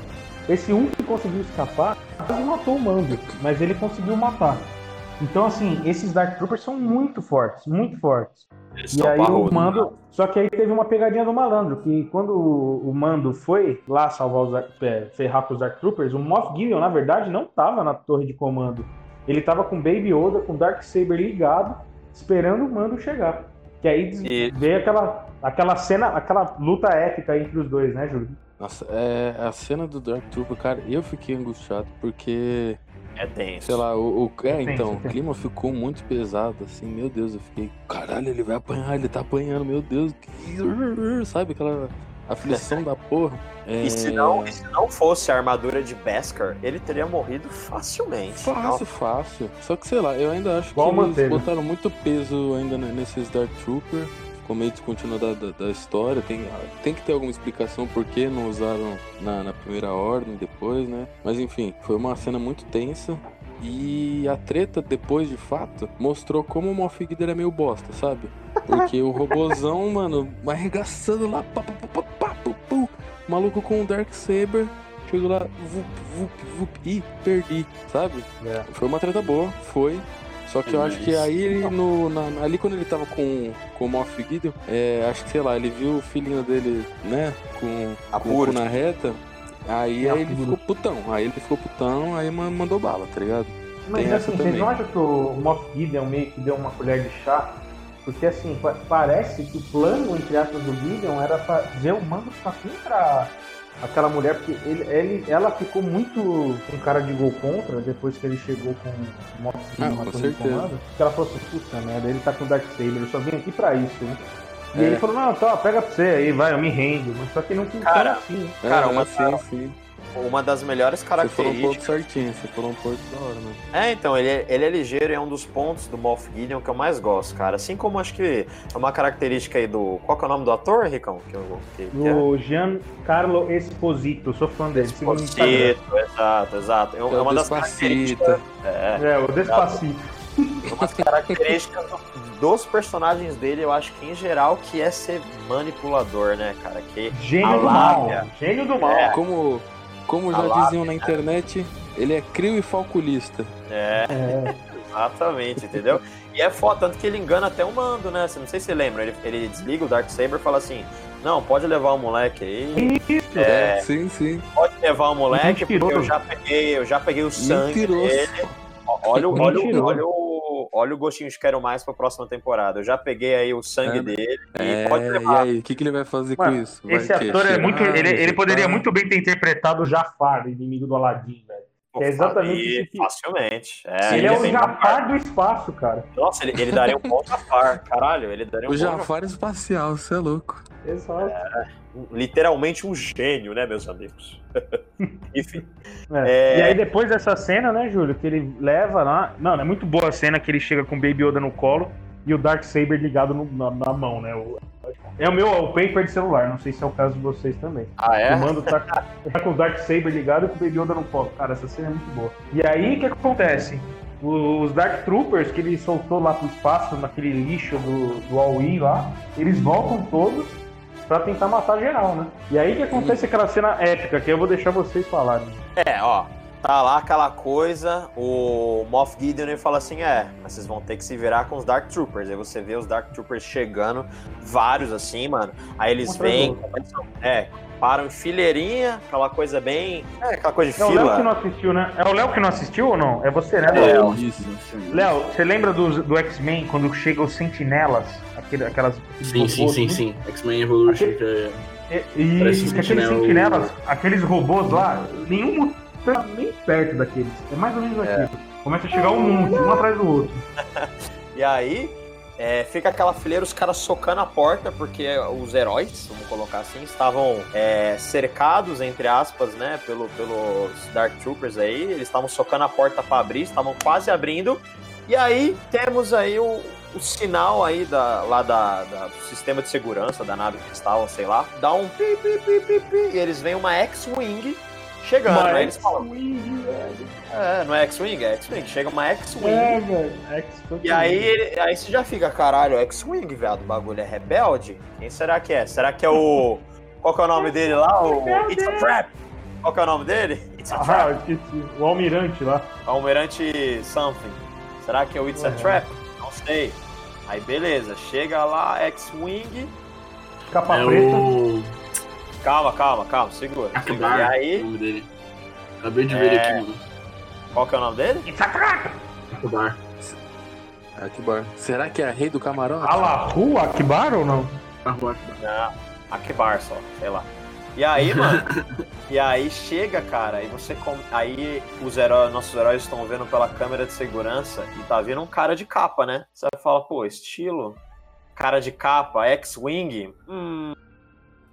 Esse um que conseguiu escapar quase matou o Mando, mas ele conseguiu matar. Então, assim, esses Dark Troopers são muito fortes, muito fortes. Eles e aí o Mando... Só que aí teve uma pegadinha do malandro, que quando o Mando foi lá salvar ferrar com os Dark Troopers, o Moff Gideon, na verdade, não tava na torre de comando. Ele tava com o Baby Yoda, com o Darksaber ligado, esperando o Mando chegar. Que aí veio aquela... Aquela cena, aquela luta épica entre os dois, né, Júlio? Nossa, a cena do Dark Trooper, cara, eu fiquei angustiado porque... É tenso. Sei lá, o clima ficou muito pesado, assim, meu Deus, eu fiquei... Caralho, ele vai apanhar, ele tá apanhando, meu Deus, que... Sabe aquela... aflição da porra. E se não fosse a armadura de Beskar, ele teria morrido facilmente. Fácil. Só que, sei lá, eu ainda acho que eles botaram muito peso ainda nesses Dark Trooper. Ficou meio descontinuidade da história. Tem que ter alguma explicação por que não usaram na primeira ordem, depois, né? Mas, enfim, foi uma cena muito tensa. E a treta, depois, de fato, mostrou como o Moff Gideon é meio bosta, sabe? Porque o robozão, mano, arregaçando lá, pá, maluco com o Darksaber, chegou lá, vup, e perdi, sabe? É. Foi uma treta boa, foi. Só que eu acho que aí, ele ali quando ele tava com o Moff Gideon, acho que, sei lá, ele viu o filhinho dele, né, com o cu na reta. Aí ele ficou putão, aí mandou bala, tá ligado? Mas tem assim, vocês não acham que o Moff Gideon meio que deu uma colher de chá? Porque assim, parece que o plano, entre aspas, do Gideon era fazer o mando ficar contra aquela mulher, porque ela ficou muito com cara de gol contra depois que ele chegou com o Moff Gideon matando o comando. Porque ela falou assim, puta merda, ele tá com o Darksaber, eu só vim aqui pra isso, né? E ele falou, não, tá, pega pra você aí, vai, eu me rendo. Mas só que não tem cara assim. Cara, uma das melhores características... Você falou um pouco da hora, né? Então, ele é ligeiro e é um dos pontos do Moff Gideon que eu mais gosto, cara. Assim como acho que é uma característica aí do... Qual que é o nome do ator, Ricão? O Giancarlo Esposito, sou fã dele. Esposito, exato. É uma das características... É, o Despacito. Uma das características dos personagens dele, eu acho que em geral, que é ser manipulador, né, cara? Que Gênio do mal. Como já diziam na internet, ele é crio e falculista. Exatamente, entendeu? E é foda, tanto que ele engana até o mando, né? Não sei se você lembra, ele desliga o Darksaber e fala assim, não, pode levar o moleque aí. Isso, sim. Pode levar o moleque, porque eu já peguei o sangue dele. Olha o gostinho de quero mais pra próxima temporada. Eu já peguei aí o sangue dele e pode levar. E aí, o que ele vai fazer com isso? Esse ator é muito... Ele poderia muito bem ter interpretado o Jafar, inimigo do Aladdin, velho. É exatamente isso aqui. Facilmente. Ele é o Jafar do espaço, cara. Nossa, ele daria um bom Jafar, caralho. O Jafar espacial, você é louco. Exato. Literalmente um gênio, né, meus amigos? Enfim. E aí depois dessa cena, né, Júlio, que ele leva lá... Mano, é muito boa a cena que ele chega com o Baby Yoda no colo e o Darksaber ligado na mão, né? É o meu wallpaper de celular, não sei se é o caso de vocês também. O mando tá com o Darksaber ligado e com o Baby Yoda no colo. Cara, essa cena é muito boa. E aí, o que acontece? Os Dark Troopers que ele soltou lá pro espaço, naquele lixo do All-E lá, eles voltam todos pra tentar matar geral, né? E aí que acontece aquela cena épica, que eu vou deixar vocês falarem. Tá lá aquela coisa, o Moff Gideon ele fala assim, mas vocês vão ter que se virar com os Dark Troopers. Aí você vê os Dark Troopers chegando, vários assim, mano. Aí eles vêm, começam, param em fileirinha, aquela coisa bem... aquela coisa de fila. É o Léo que não assistiu, né? É o Léo que não assistiu ou não? É você, né, Léo? Léo, você lembra do X-Men, quando chegam os sentinelas? Aquelas... Sim. X-Men Evolution. Aqueles sentinelas, aqueles robôs lá, nenhum... Tá bem perto daqueles, é mais ou menos aquilo. Começa a chegar um monte, um atrás do outro. E aí, fica aquela fileira, os caras socando a porta, porque os heróis, vamos colocar assim, estavam cercados, entre aspas, né, pelos Dark Troopers aí. Eles estavam socando a porta pra abrir, estavam quase abrindo. E aí, temos aí o sinal aí do sistema de segurança da nave que estava, sei lá, dá um pi, pi, pi, pi, pi, e eles veem uma X-Wing chegando, mas aí eles falam. Não é X-Wing? É X-Wing. Chega uma X-Wing. E aí você já fica, caralho, X-Wing, viado. O bagulho é rebelde? Quem será que é? Será que é o... Qual que é o nome dele lá? It's a Trap. Qual que é o nome dele? It's a Trap. Eu esqueci. O Almirante lá. Almirante something. Será que é o It's a Trap? Não sei. Aí beleza, chega lá, X-Wing. Capa preta. Calma, segura. E aí... O nome dele. Acabei de ver aqui, mano. Qual que é o nome dele? Akbar. Será que é a Rei do Camarote? Allahu Akbar ou não? Akbar só, sei lá. E aí, mano, e aí chega, cara, e você aí os heróis, nossos heróis estão vendo pela câmera de segurança e tá vindo um cara de capa, né? Você fala, pô, estilo, cara de capa, X-Wing,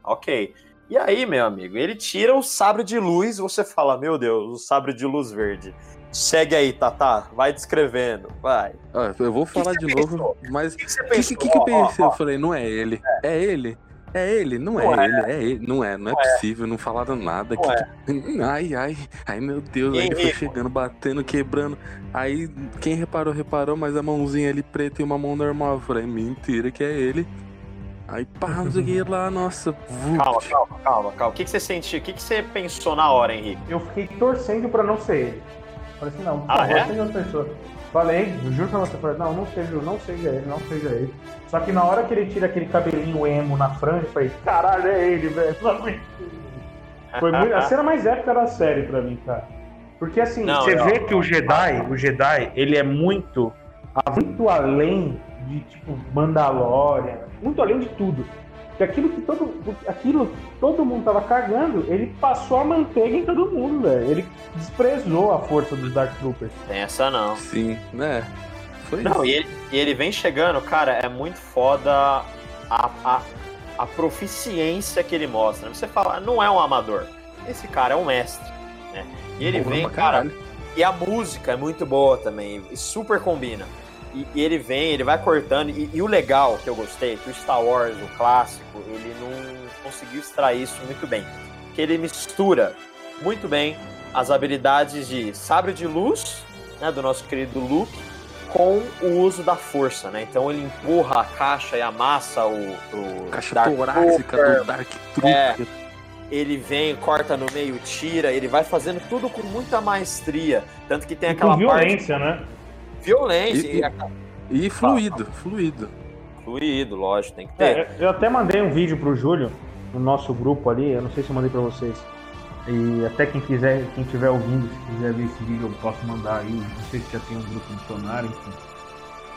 ok. E aí, meu amigo, ele tira o sabre de luz, você fala, meu Deus, o sabre de luz verde. Segue aí, Tatá, vai descrevendo, vai. Ah, eu vou falar de novo, mas o que eu pensei? Eu falei, não é ele, é ele? É ele, não é ele, é ele, não é possível, não falaram nada. Ai, meu Deus, aí foi chegando, batendo, quebrando. Aí, quem reparou, mas a mãozinha ali preta e uma mão normal. Eu falei, mentira que é ele. Aí, pá, não sei o que lá, nossa. Calma. O que você sentiu? O que você pensou na hora, Henrique? Eu fiquei torcendo pra não ser ele. Falei assim, não, por favor, seja outra pessoa. Falei, juro pra você, falei, não seja ele. Só que na hora que ele tira aquele cabelinho emo na franja, eu falei, caralho, é ele, velho. Foi muito... A cena mais épica da série pra mim, cara. Porque assim, vê que o Jedi, ele é muito além de, tipo, Mandalorian, muito além de tudo. Porque aquilo que todo mundo tava cagando, ele passou a manteiga em todo mundo, velho. Ele desprezou a força dos Dark Troopers. Tem essa não. Sim, né? Foi não, isso. E ele vem chegando, cara, é muito foda a proficiência que ele mostra. Você fala, não é um amador. Esse cara é um mestre, né? E ele vem, cara... E a música é muito boa também, e super combina. E ele vem, ele vai cortando, e o legal que eu gostei, que o Star Wars, o clássico, ele não conseguiu extrair isso muito bem, que ele mistura muito bem as habilidades de sabre de luz, né, do nosso querido Luke, com o uso da força, né, então ele empurra a caixa e amassa o caixa Dark torácica Trooper, do Dark Trooper. Ele vem, corta no meio, tira, ele vai fazendo tudo com muita maestria, tanto que tem aquela violência, parte... né? Violência e fluido, lógico, tem que ter. Eu até mandei um vídeo pro Júlio no nosso grupo ali, eu não sei se eu mandei pra vocês, e até quem estiver ouvindo, se quiser ver esse vídeo eu posso mandar aí, não sei se já tem um grupo missionário, enfim,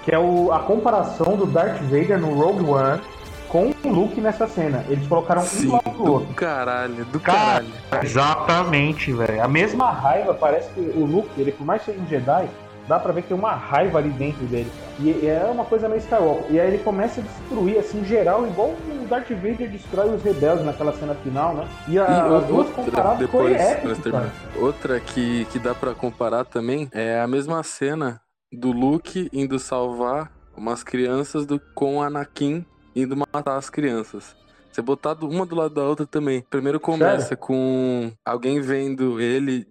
que é a comparação do Darth Vader no Rogue One com o Luke nessa cena. Eles colocaram um lado do outro. Do caralho. Exatamente, velho, a mesma raiva. Parece que o Luke, ele, por mais que seja um Jedi, dá pra ver que tem uma raiva ali dentro dele. E é uma coisa meio Skywalker. E aí ele começa a destruir, assim, geral, igual o Darth Vader destrói os rebeldes naquela cena final, né? As duas comparadas foi épico, cara. Outra que dá pra comparar também é a mesma cena do Luke indo salvar umas crianças com o Anakin indo matar as crianças. Você botar uma do lado da outra também. Primeiro começa com alguém vendo ele...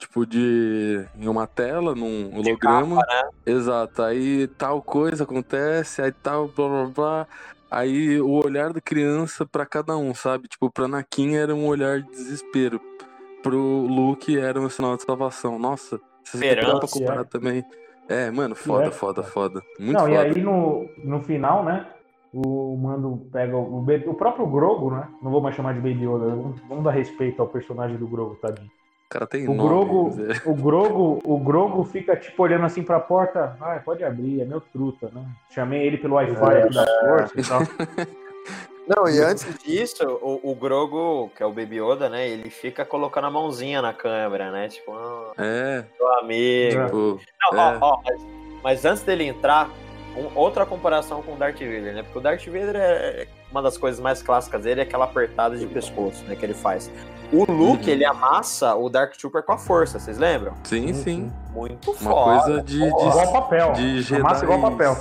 Tipo, em uma tela, num holograma. Capa, né? Exato. Aí tal coisa acontece, aí tal, blá, blá, blá. Aí o olhar da criança pra cada um, sabe? Tipo, pra Anakin era um olhar de desespero. Pro Luke era um sinal de salvação. Nossa, vocês dá pra comparar também. É, mano, foda. Muito foda. E aí no final, né? O Mando pega o próprio Grogu, né? Não vou mais chamar de Baby Yoda. Vamos dar respeito ao personagem do Grogu, tadinho. Cara, tem o Grogu fica tipo olhando assim pra porta. Ah, pode abrir, é meu truta, né? Chamei ele pelo Wi-Fi da Força e tal. Não, e antes disso, o Grogu, que é o Baby Yoda, né? Ele fica colocando a mãozinha na câmera, né? Tipo, meu amigo. Tipo, mas antes dele entrar, outra comparação com o Darth Vader, né? Porque o Darth Vader é uma das coisas mais clássicas dele, é aquela apertada de pescoço, né, que ele faz. O Luke, ele amassa o Dark Trooper com a força, vocês lembram? Sim. Muito foda. Uma coisa igual papel. De amassa igual papel.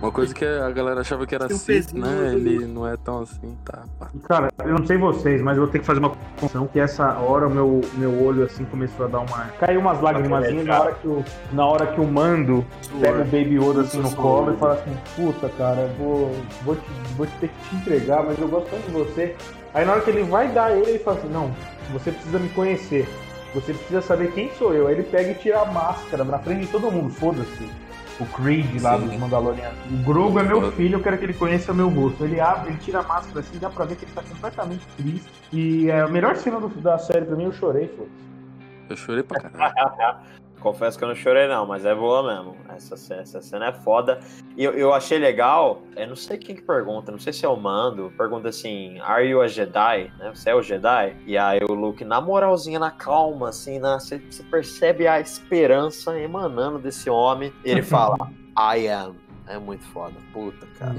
Uma coisa que a galera achava que era Sith, né? Ele não é tão assim, tá? Cara, eu não sei vocês, mas eu vou ter que fazer uma confusão que essa hora o meu olho assim começou a dar uma... Caiu umas lagrimazinhas na hora que o Mando pega o Baby Yoda assim no colo e fala assim, puta, cara, eu vou ter que te entregar, mas eu gosto tanto de você... Aí na hora que ele vai dar ele fala assim, não, você precisa me conhecer, você precisa saber quem sou eu. Aí ele pega e tira a máscara na frente de todo mundo, foda-se. O Creed lá dos Mandalorianos. O Grogu é meu filho, eu quero que ele conheça o meu rosto. Ele abre, ele tira a máscara assim, dá pra ver que ele tá completamente triste. E a melhor cena da série pra mim, eu chorei, foda-se. Eu chorei pra caralho. confesso que eu não chorei não, mas é boa mesmo. Essa cena é foda. E eu achei legal, eu não sei quem que pergunta, não sei se é o Mando, pergunta assim, are you a Jedi? Né? Você é o Jedi? E aí o Luke, na moralzinha, na calma, assim, você percebe a esperança emanando desse homem, e ele fala, I am. É muito foda, puta, cara.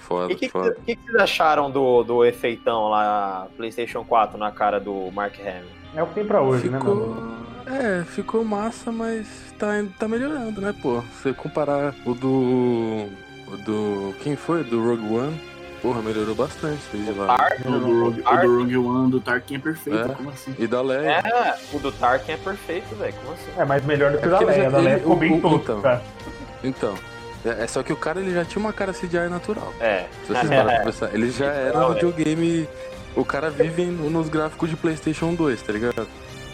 Foda, foda. O que vocês acharam do efeitão lá, PlayStation 4, na cara do Mark Hamill? É o que tem pra hoje, ficou, né, mano? É, ficou massa, mas tá melhorando, né, pô? Se comparar o do... Quem foi? Do Rogue One? Porra, melhorou bastante desde lá. O do Rogue One, do Tarkin é perfeito, como assim? E da Leia. É, o do Tarkin é perfeito, velho, como assim? É, mas melhor do que o da Leia. Da Leia ficou bem tonto, cara. Então... É só que o cara, ele já tinha uma cara CGI natural. É. Se vocês param pra pensar, ele já era um videogame... O cara vive nos gráficos de PlayStation 2, tá ligado?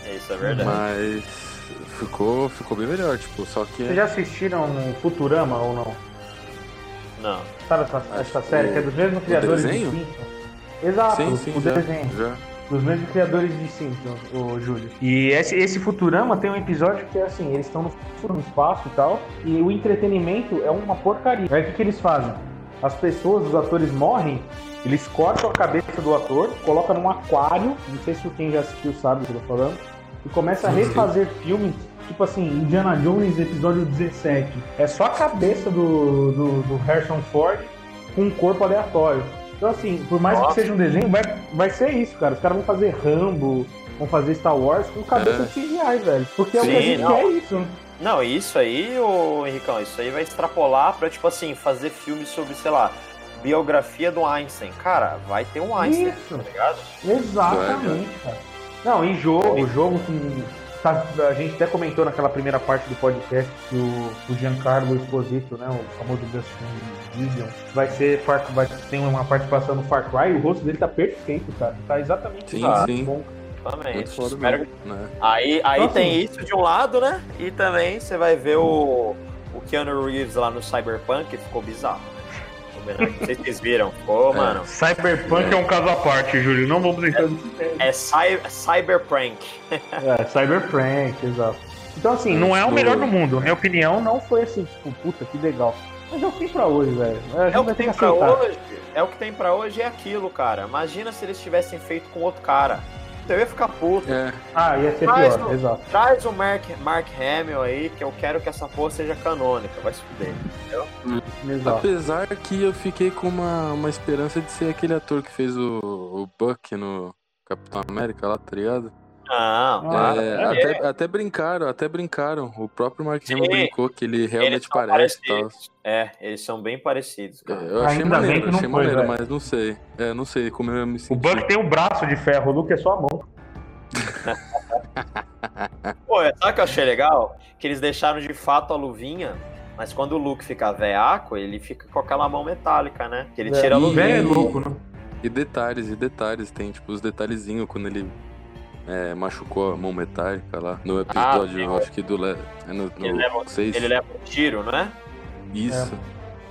É, isso é verdade. Mas ficou bem melhor, tipo, só que... Vocês já assistiram Futurama ou não? Não. Sabe essa série que é dos mesmos criadores de Simpsons? Exato, sim, o desenho. Já. Dos mesmos criadores de Simpsons, o Júlio. E esse Futurama tem um episódio que é assim, eles estão no espaço e tal, e o entretenimento é uma porcaria. Aí o que eles fazem? As pessoas, os atores morrem, eles cortam a cabeça do ator, colocam num aquário, não sei se quem já assistiu sabe o que eu tô falando, e começa a refazer filmes, tipo assim, Indiana Jones episódio 17. É só a cabeça do Harrison Ford com um corpo aleatório. Então assim, por mais que seja um desenho, vai ser isso, cara. Os caras vão fazer Rambo, vão fazer Star Wars com cabeça de CGI, velho. Porque o que a gente quer é isso, né? Não, isso aí, ô Henricão, isso aí vai extrapolar pra, tipo assim, fazer filme sobre, sei lá, biografia do Einstein. Cara, vai ter um Einstein, isso. Tá ligado? Exatamente, cara. Não, e jogo que... A gente até comentou naquela primeira parte do podcast que o Giancarlo Esposito, né, o famoso Darth Vader, vai ter uma participação no Far Cry, o rosto dele tá perfeito, cara. Tá exatamente bom. Exatamente. Né? Aí então, tem isso de um lado, né? E também você vai ver o Keanu Reeves lá no Cyberpunk, ficou bizarro. Vocês viram? Ficou, mano. Cyberpunk é um caso à parte, Júlio. Não vamos entrar nesse tema. Cyberprank. É, Cyberprank, exato. Então, assim, não é o melhor do mundo. Minha opinião não foi assim, tipo, puta, que legal. Mas é o que tem pra hoje, velho. É o que tem pra hoje. É o que tem pra hoje, é aquilo, cara. Imagina se eles tivessem feito com outro cara. Eu ia ficar puto. É. Ah, ia ser pior, exato. Traz o Mark Hamill aí, que eu quero que essa porra seja canônica, vai se fuder, entendeu? Apesar que eu fiquei com uma esperança de ser aquele ator que fez o Buck no Capitão América lá, tá ligado? Ah, claro. Até brincaram. O próprio Mark Hamill brincou que ele realmente parece e tal. É, eles são bem parecidos, cara. Eu achei maneiro, mas não sei. É, não sei como eu me senti. O Buck tem um braço de ferro, o Luke é só a mão. Pô, sabe o que eu achei legal? Que eles deixaram de fato a luvinha, mas quando o Luke fica veaco, ele fica com aquela mão metálica, né? Que ele tira a luvinha. É louco, né? E detalhes. Tem, tipo, os detalhezinhos quando ele... machucou a mão metálica lá no episódio, eu acho que do no 6. Ele leva um tiro, não é? Isso.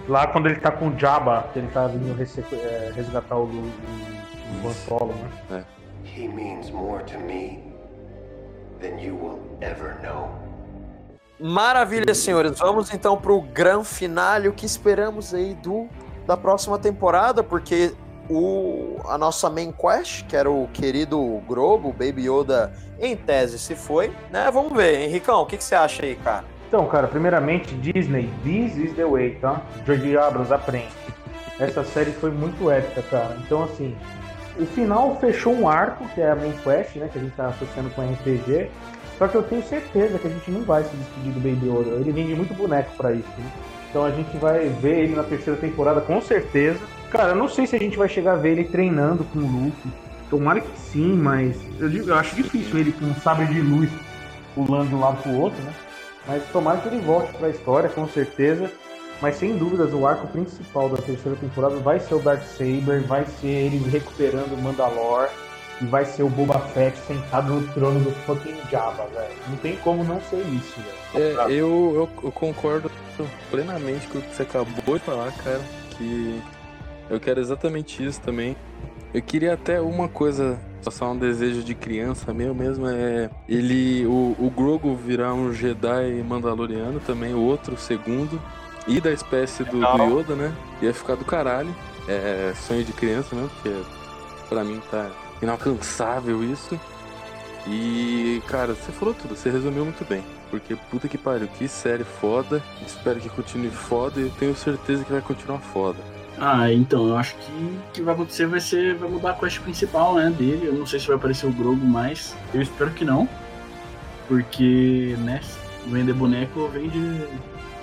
É. Lá quando ele tá com o Jabba, que ele tá vindo resgatar o Han Solo, né? É. He means more to me than you will ever know. Maravilha, senhores. Vamos então pro gran finale, o que esperamos aí da próxima temporada, porque a nossa main quest, que era o querido Grogu, Baby Yoda, em tese se foi, né? Vamos ver, Henricão, o que você acha aí, cara? Então, cara, primeiramente, Disney, this is the way, tá? George Abrams, aprende. Essa série foi muito épica, cara. Então, assim, o final fechou um arco, que é a main quest, né? Que a gente tá associando com a RPG. Só que eu tenho certeza que a gente não vai se despedir do Baby Yoda. Ele vende muito boneco pra isso, né? Então a gente vai ver ele na terceira temporada, com certeza. Cara, eu não sei se a gente vai chegar a ver ele treinando com o Luke. Tomara que sim, mas eu acho difícil ele com um sabre de luz pulando de um lado pro outro, né? Mas tomara que ele volte pra história, com certeza. Mas sem dúvidas, o arco principal da terceira temporada vai ser o Darksaber, vai ser ele recuperando o Mandalore e vai ser o Boba Fett sentado no trono do fucking Jabba, velho. Não tem como não ser isso, velho. É, eu concordo plenamente com o que você acabou de falar, cara, que... Eu quero exatamente isso também. Eu queria até uma coisa só um desejo de criança meu mesmo, é ele, o Grogu virar um Jedi mandaloriano também, o outro, segundo, e da espécie do Yoda, né? Ia ficar do caralho. É sonho de criança, né? Porque pra mim tá inalcançável isso. E, cara, você falou tudo, você resumiu muito bem. Porque, puta que pariu, que série foda. Espero que continue foda e eu tenho certeza que vai continuar foda. Ah, então, eu acho que o que vai acontecer vai ser... vai mudar a quest principal, né, dele. Eu não sei se vai aparecer o Grogu mais. Eu espero que não. Porque, né, vender boneco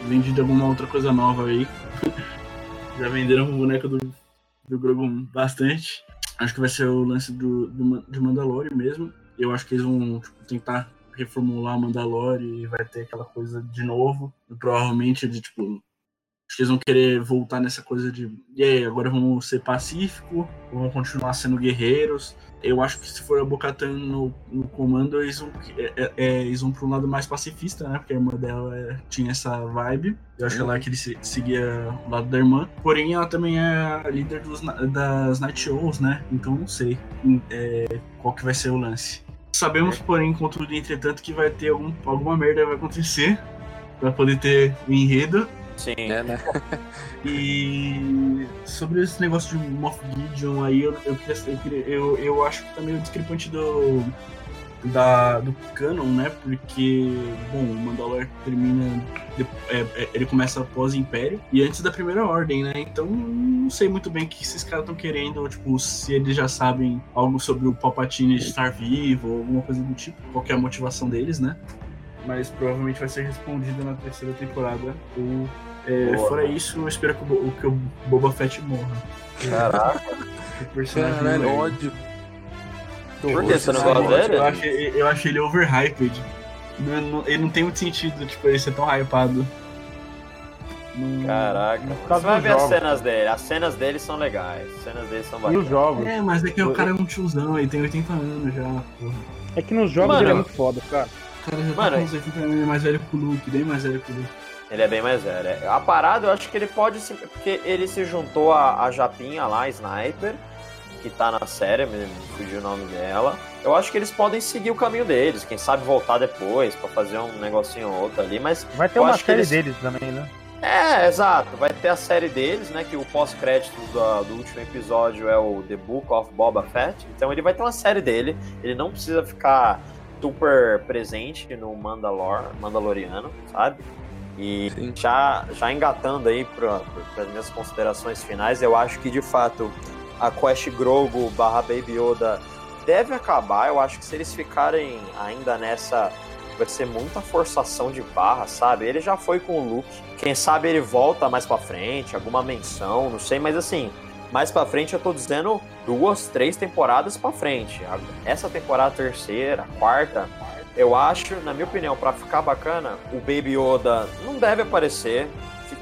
vende de alguma outra coisa nova aí. Já venderam o boneco do Grogu bastante. Acho que vai ser o lance do Mandalore mesmo. Eu acho que eles vão, tipo, tentar reformular o Mandalore e vai ter aquela coisa de novo. E provavelmente de, tipo... acho que eles vão querer voltar nessa coisa de... e aí, agora vamos ser pacífico? Ou vamos continuar sendo guerreiros? Eu acho que se for a Bo-Katan no comando, eles vão para um lado mais pacifista, né? Porque a irmã dela tinha essa vibe. Eu acho que ela queria seguir o lado da irmã. Porém, ela também é a líder das Night Shows, né? Então, não sei qual que vai ser o lance. Sabemos, porém, contudo, entretanto, que vai ter alguma merda vai acontecer para poder ter o enredo. Sim. É, né? E sobre esse negócio de Moff Gideon aí, eu acho que tá meio discrepante do canon, né? Porque, bom, o Mandalore termina... ele começa após o Império e antes da Primeira Ordem, né? Então, não sei muito bem o que esses caras estão querendo, ou, tipo, se eles já sabem algo sobre o Palpatine estar vivo, ou alguma coisa do tipo, qual que é a motivação deles, né? Mas provavelmente vai ser respondida na terceira temporada. Ou, fora isso, eu espero que o Boba Fett morra. Caraca. O personagem é ódio. Por que você não gosta dele? Eu acho ele overhyped. Ele não tem muito sentido, tipo, ele ser tão hypado. Caraca, você vai ver as cenas dele. As cenas dele são legais. As cenas dele são bacanas. E os jogos? É, mas é que o cara é um tiozão, ele tem 80 anos já, porra. É que nos jogos ele é muito foda, cara. O cara já tá com uns 80 anos, ele é mais velho que o Luke, bem mais velho que o Luke. Ele é bem mais velho, é. A parada, eu acho que ele pode se... porque ele se juntou à Japinha lá, a Sniper, que tá na série, me fugiu o nome dela. Eu acho que eles podem seguir o caminho deles, quem sabe voltar depois pra fazer um negocinho ou outro ali, mas... vai ter uma série deles também, né? É, exato, vai ter a série deles, né, que o pós-crédito do último episódio é o The Book of Boba Fett, então ele vai ter uma série dele, ele não precisa ficar... super presente no Mandaloriano, sabe? E já engatando aí para as minhas considerações finais, eu acho que de fato a quest Grogu / Baby Yoda deve acabar. Eu acho que se eles ficarem ainda nessa, vai ser muita forçação de barra, sabe? Ele já foi com o Luke, quem sabe ele volta mais pra frente, alguma menção, não sei, mas assim... mais pra frente, eu tô dizendo 2, 3 temporadas pra frente. Essa temporada, terceira, quarta, eu acho, na minha opinião, pra ficar bacana, o Baby Yoda não deve aparecer.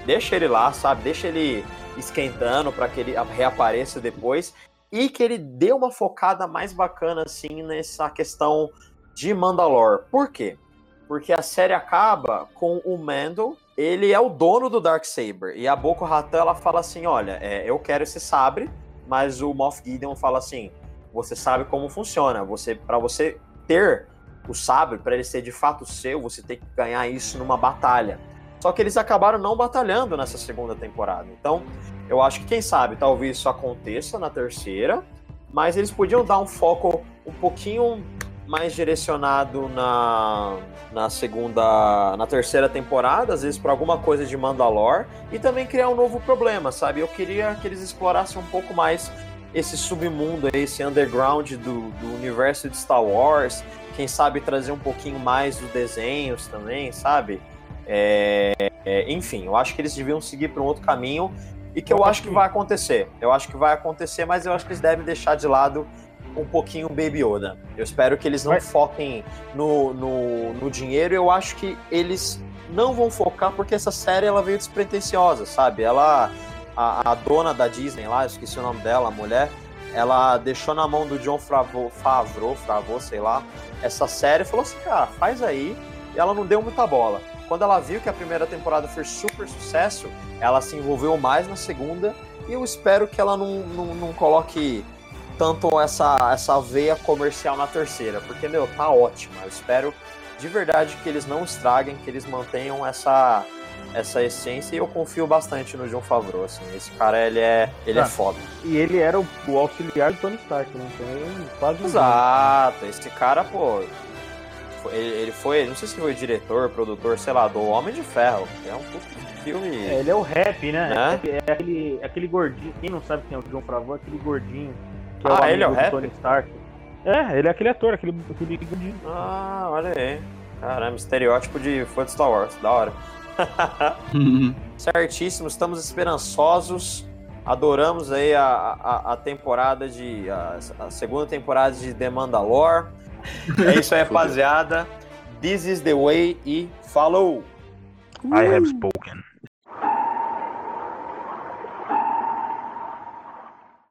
Deixa ele lá, sabe? Deixa ele esquentando pra que ele reapareça depois. E que ele dê uma focada mais bacana, assim, nessa questão de Mandalore. Por quê? Porque a série acaba com o Mando... ele é o dono do Darksaber. E a Boko Hatan, ela fala assim, olha, eu quero esse sabre, mas o Moff Gideon fala assim, você sabe como funciona, para você ter o sabre, para ele ser de fato seu, você tem que ganhar isso numa batalha. Só que eles acabaram não batalhando nessa segunda temporada. Então, eu acho que, quem sabe, talvez isso aconteça na terceira, mas eles podiam dar um foco um pouquinho... mais direcionado na terceira temporada, às vezes para alguma coisa de Mandalore, e também criar um novo problema, sabe? Eu queria que eles explorassem um pouco mais esse submundo, esse underground do universo de Star Wars, quem sabe trazer um pouquinho mais dos desenhos também, sabe? Enfim, eu acho que eles deviam seguir para um outro caminho, e que eu acho que vai acontecer. Eu acho que vai acontecer, mas eu acho que eles devem deixar de lado um pouquinho o Baby Yoda. Eu espero que eles não foquem no dinheiro. Eu acho que eles não vão focar, porque essa série ela veio despretensiosa, sabe? Ela, a dona da Disney lá, eu esqueci o nome dela, a mulher, ela deixou na mão do John Favreau, sei lá, essa série, falou assim, cara, faz aí, e ela não deu muita bola. Quando ela viu que a primeira temporada foi super sucesso, ela se envolveu mais na segunda, e eu espero que ela não coloque tanto essa veia comercial na terceira, porque, meu, tá ótima. Eu espero de verdade que eles não estraguem, que eles mantenham essa essência, e eu confio bastante no John Favreau, assim. Esse cara, ele é foda. E ele era o auxiliar do Tony Stark, né? Então ele quase... Exato, esse cara, pô... Ele foi, não sei se foi diretor, produtor, sei lá, do Homem de Ferro. É um puto filme... É, ele é o rap, né? É aquele gordinho, quem não sabe quem é o John Favreau, aquele gordinho que é o amigo do Tony Stark. É, ele é aquele ator, aquele gordinho. Ah, olha aí. Caramba, estereótipo de fã de Star Wars, da hora. Certíssimo, estamos esperançosos. Adoramos aí a temporada de... A segunda temporada de The Mandalore. É isso aí, rapaziada. This is the way e falou! I have spoken.